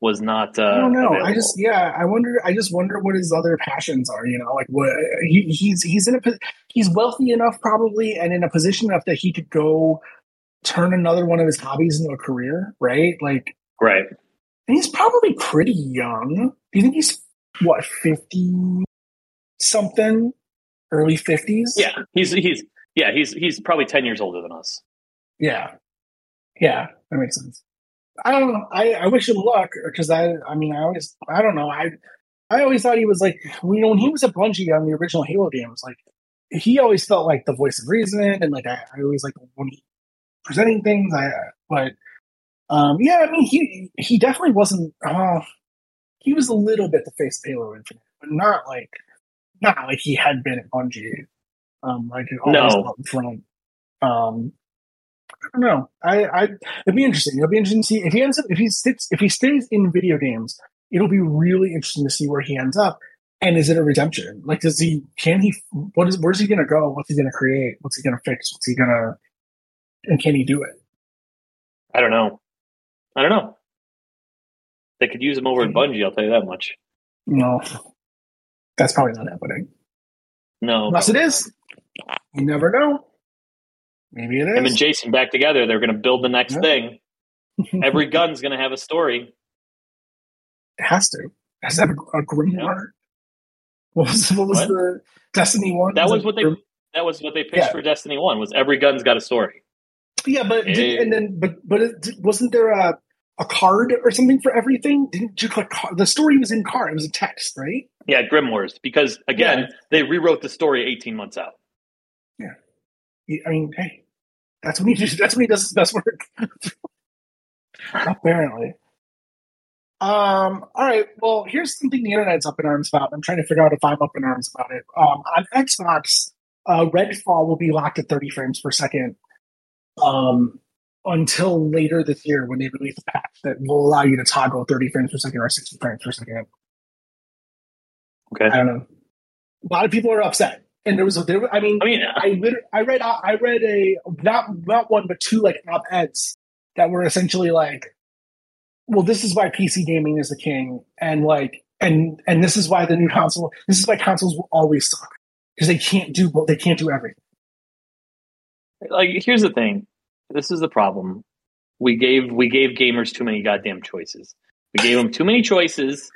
was not. I don't know. Available. I just wonder what his other passions are. What he's wealthy enough probably, and in a position enough that he could go turn another one of his hobbies into a career, right? Right. And he's probably pretty young. Do you think he's, 50-something? Early 50s? Yeah, he's probably 10 years older than us. Yeah. Yeah, that makes sense. I don't know. I wish him luck, because I don't know. I always thought he was when he was at Bungie on the original Halo games, he always felt the voice of reason, and I always when he presenting things, but... he definitely wasn't. He was a little bit the face of Halo Infinite, but not like he had been at Bungie. I don't know. It'd be interesting. It'll be interesting to see if he ends up if he stays in video games. It'll be really interesting to see where he ends up, and is it a redemption? Where's he gonna go? What's he gonna create? What's he gonna fix? And can he do it? I don't know. They could use him over at Bungie, I'll tell you that much. No. That's probably not happening. No. Unless it is. You never know. Maybe it is. Him and Jason back together. They're going to build the next thing. Every gun's going to have a story. It has to. It has to have a grim heart. What was the Destiny 1? That was what they pitched for Destiny 1, was every gun's got a story. Yeah, wasn't there a card or something for everything? Didn't you click the story was in card? It was a text, right? Yeah, Grim Wars. Because they rewrote the story 18 months out. Yeah, that's when he does his best work. Apparently. All right. Well, here's something the internet's up in arms about. I'm trying to figure out if I'm up in arms about it. On Xbox, Redfall will be locked at 30 frames per second. Until later this year when they release a patch that will allow you to toggle 30 frames per second or 60 frames per second. Okay. I don't know. A lot of people are upset. And there was a, there. I read a not one but two like op eds that were essentially like, well, this is why PC gaming is the king, and like, and this is why the new console, this is why consoles will always suck because they can't do everything. Like, here's the thing, this is the problem. We gave gamers too many goddamn choices. We gave them too many choices.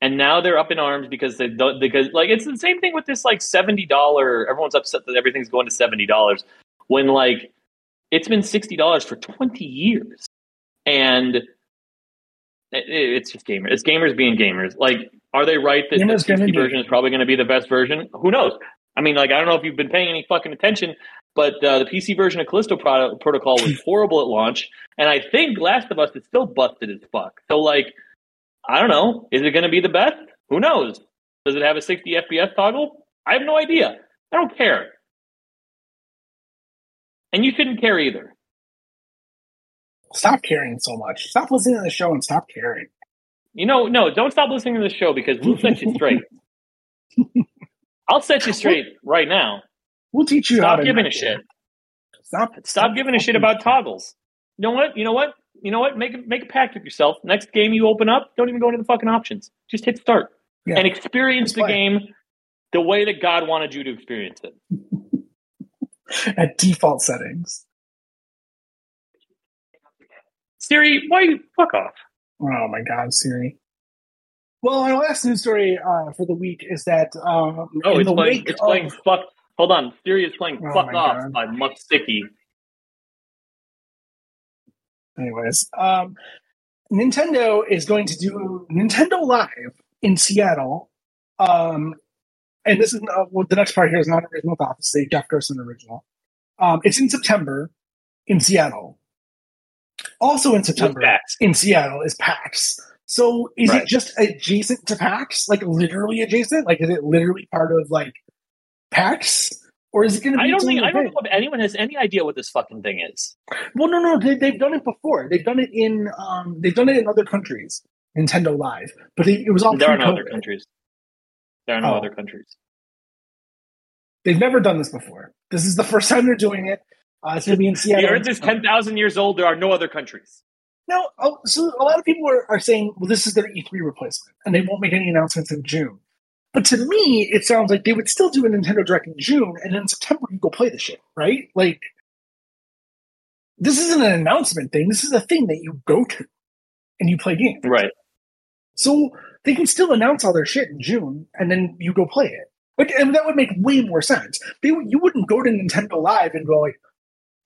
And now they're up in arms because they don't, because like it's the same thing with this like $70. Everyone's upset that everything's going to $70 when like it's been $60 for 20 years, and it's just gamers. It's gamers being gamers. Like, are they right that the PC version is probably going to be the best version? Who knows? I mean, like, I don't know if you've been paying any fucking attention, but the PC version of Callisto Protocol was horrible at launch, and I think Last of Us is still busted as fuck. So like, I don't know. Is it going to be the best? Who knows? Does it have a 60 FPS toggle? I have no idea. I don't care. And you shouldn't care either. Stop caring so much. Stop listening to the show and stop caring. You know, no, don't stop listening to the show because we'll set you straight. I'll set you straight right now. We'll teach you how to. Stop giving a shit. Stop giving a shit about toggles. You know what? Make a pact with yourself. Next game you open up, don't even go into the fucking options. Just hit start and experience the game the way that God wanted you to experience it. At default settings. Siri, why you fuck off? Oh my God, Siri. Well, our last news story for the week is that fuck. Hold on, Siri is playing "Fuck Off" by Mucksicki. Anyways, Nintendo is going to do Nintendo Live in Seattle. And this is the next part here is not original, obviously. Jeff Gerson original. It's in September in Seattle. Also in September in Seattle is PAX. So is it just adjacent to PAX? Like literally adjacent? Like, is it literally part of like PAX? Or is it going to be? I don't know if anyone has any idea what this fucking thing is. Well, no, they've done it before. They've done it in other countries. Nintendo Live, but it was all. There are no other countries. There are no other countries. They've never done this before. This is the first time they're doing it. It's going to be in Seattle. The Earth is 10,000 years old. There are no other countries. No, so a lot of people are saying, well, this is their E3 replacement, and they won't make any announcements in June. But to me, it sounds like they would still do a Nintendo Direct in June, and in September you go play the shit, right? Like, this isn't an announcement thing. This is a thing that you go to, and you play games. Right. So they can still announce all their shit in June, and then you go play it. Like, and that would make way more sense. You wouldn't go to Nintendo Live and go like,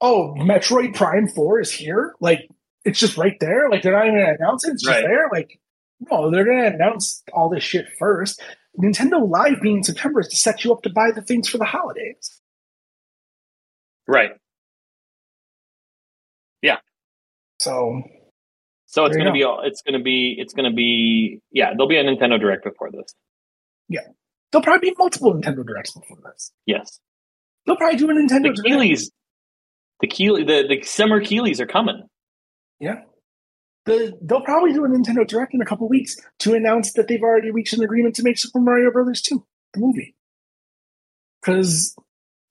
oh, Metroid Prime 4 is here? Like, it's just right there? Like, they're not even going to announce it? It's just there? Like, no, they're going to announce all this shit first. Nintendo Live being in September is to set you up to buy the things for the holidays. Right. Yeah. So it's going to be there'll be a Nintendo Direct before this. Yeah. There'll probably be multiple Nintendo Directs before this. Yes. They'll probably do a Nintendo Direct. The summer Keeleys are coming. Yeah. They'll probably do a Nintendo Direct in a couple weeks to announce that they've already reached an agreement to make Super Mario Brothers 2, the movie. Because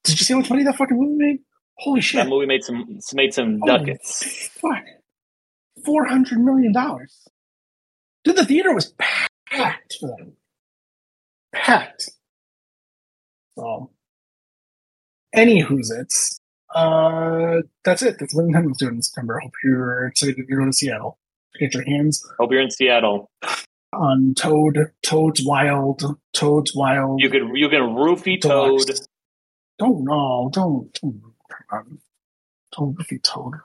did you see how much money that fucking movie made? Holy shit! That movie made some ducats. Fuck, $400 million. Dude, the theater was packed for them. Packed. So, anywho's it's. That's it. That's what Nintendo's doing in September. Hope you're excited if you're going to Seattle. Get your hands. Hope you're in Seattle. On Toad. Toad's Wild. You can roofie Toad. Don't roofie Toad.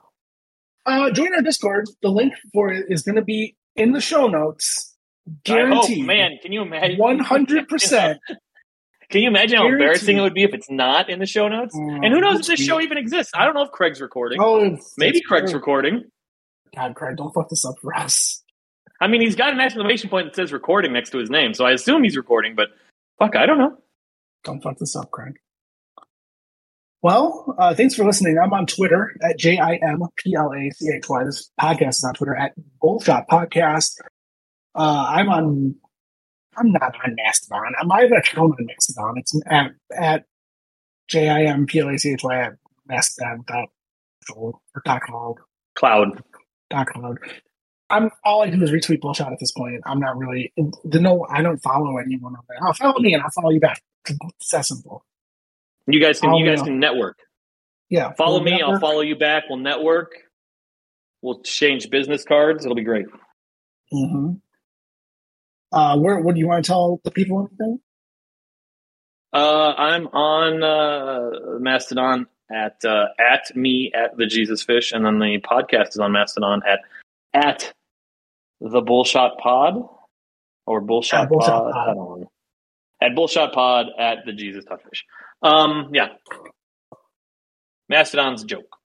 Join our Discord. The link for it is going to be in the show notes. Guaranteed. I hope, man, can you imagine? 100%. Can you imagine how embarrassing it would be if it's not in the show notes? And who knows if this show even exists? I don't know if Craig's recording. Oh, maybe Craig's recording. God, Craig, don't fuck this up for us. I mean, he's got an exclamation point that says recording next to his name, so I assume he's recording, but fuck, I don't know. Don't fuck this up, Craig. Well, thanks for listening. I'm on Twitter at JIMPLACHY. This podcast is on Twitter at Bullshot Podcast. I'm on I'm not on Mastodon. My account on Mastodon. It's at JIMPLACHYM Mastodon.cloud. I'm all I do is retweet bullshit at this point. I'm not really I don't follow anyone on that. I'll follow me and I'll follow you back. It's that simple. You guys can network. Yeah. Follow me, network. I'll follow you back. We'll network. We'll exchange business cards. It'll be great. Mm-hmm. What do you want to tell the people anything? I'm on Mastodon at me at the Jesus Fish, and then the podcast is on Mastodon at the Bullshot Pod or Bullshot Pod. I don't know. At Bullshot Pod at the Jesus Fish. Yeah. Mastodon's a joke.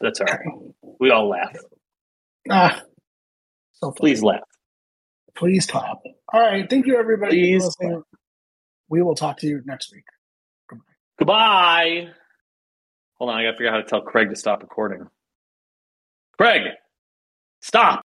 That's all right. We all laugh. So please laugh. Please clap. All right. Thank you, everybody. We will talk to you next week. Goodbye. Hold on. I got to figure out how to tell Craig to stop recording. Craig, stop.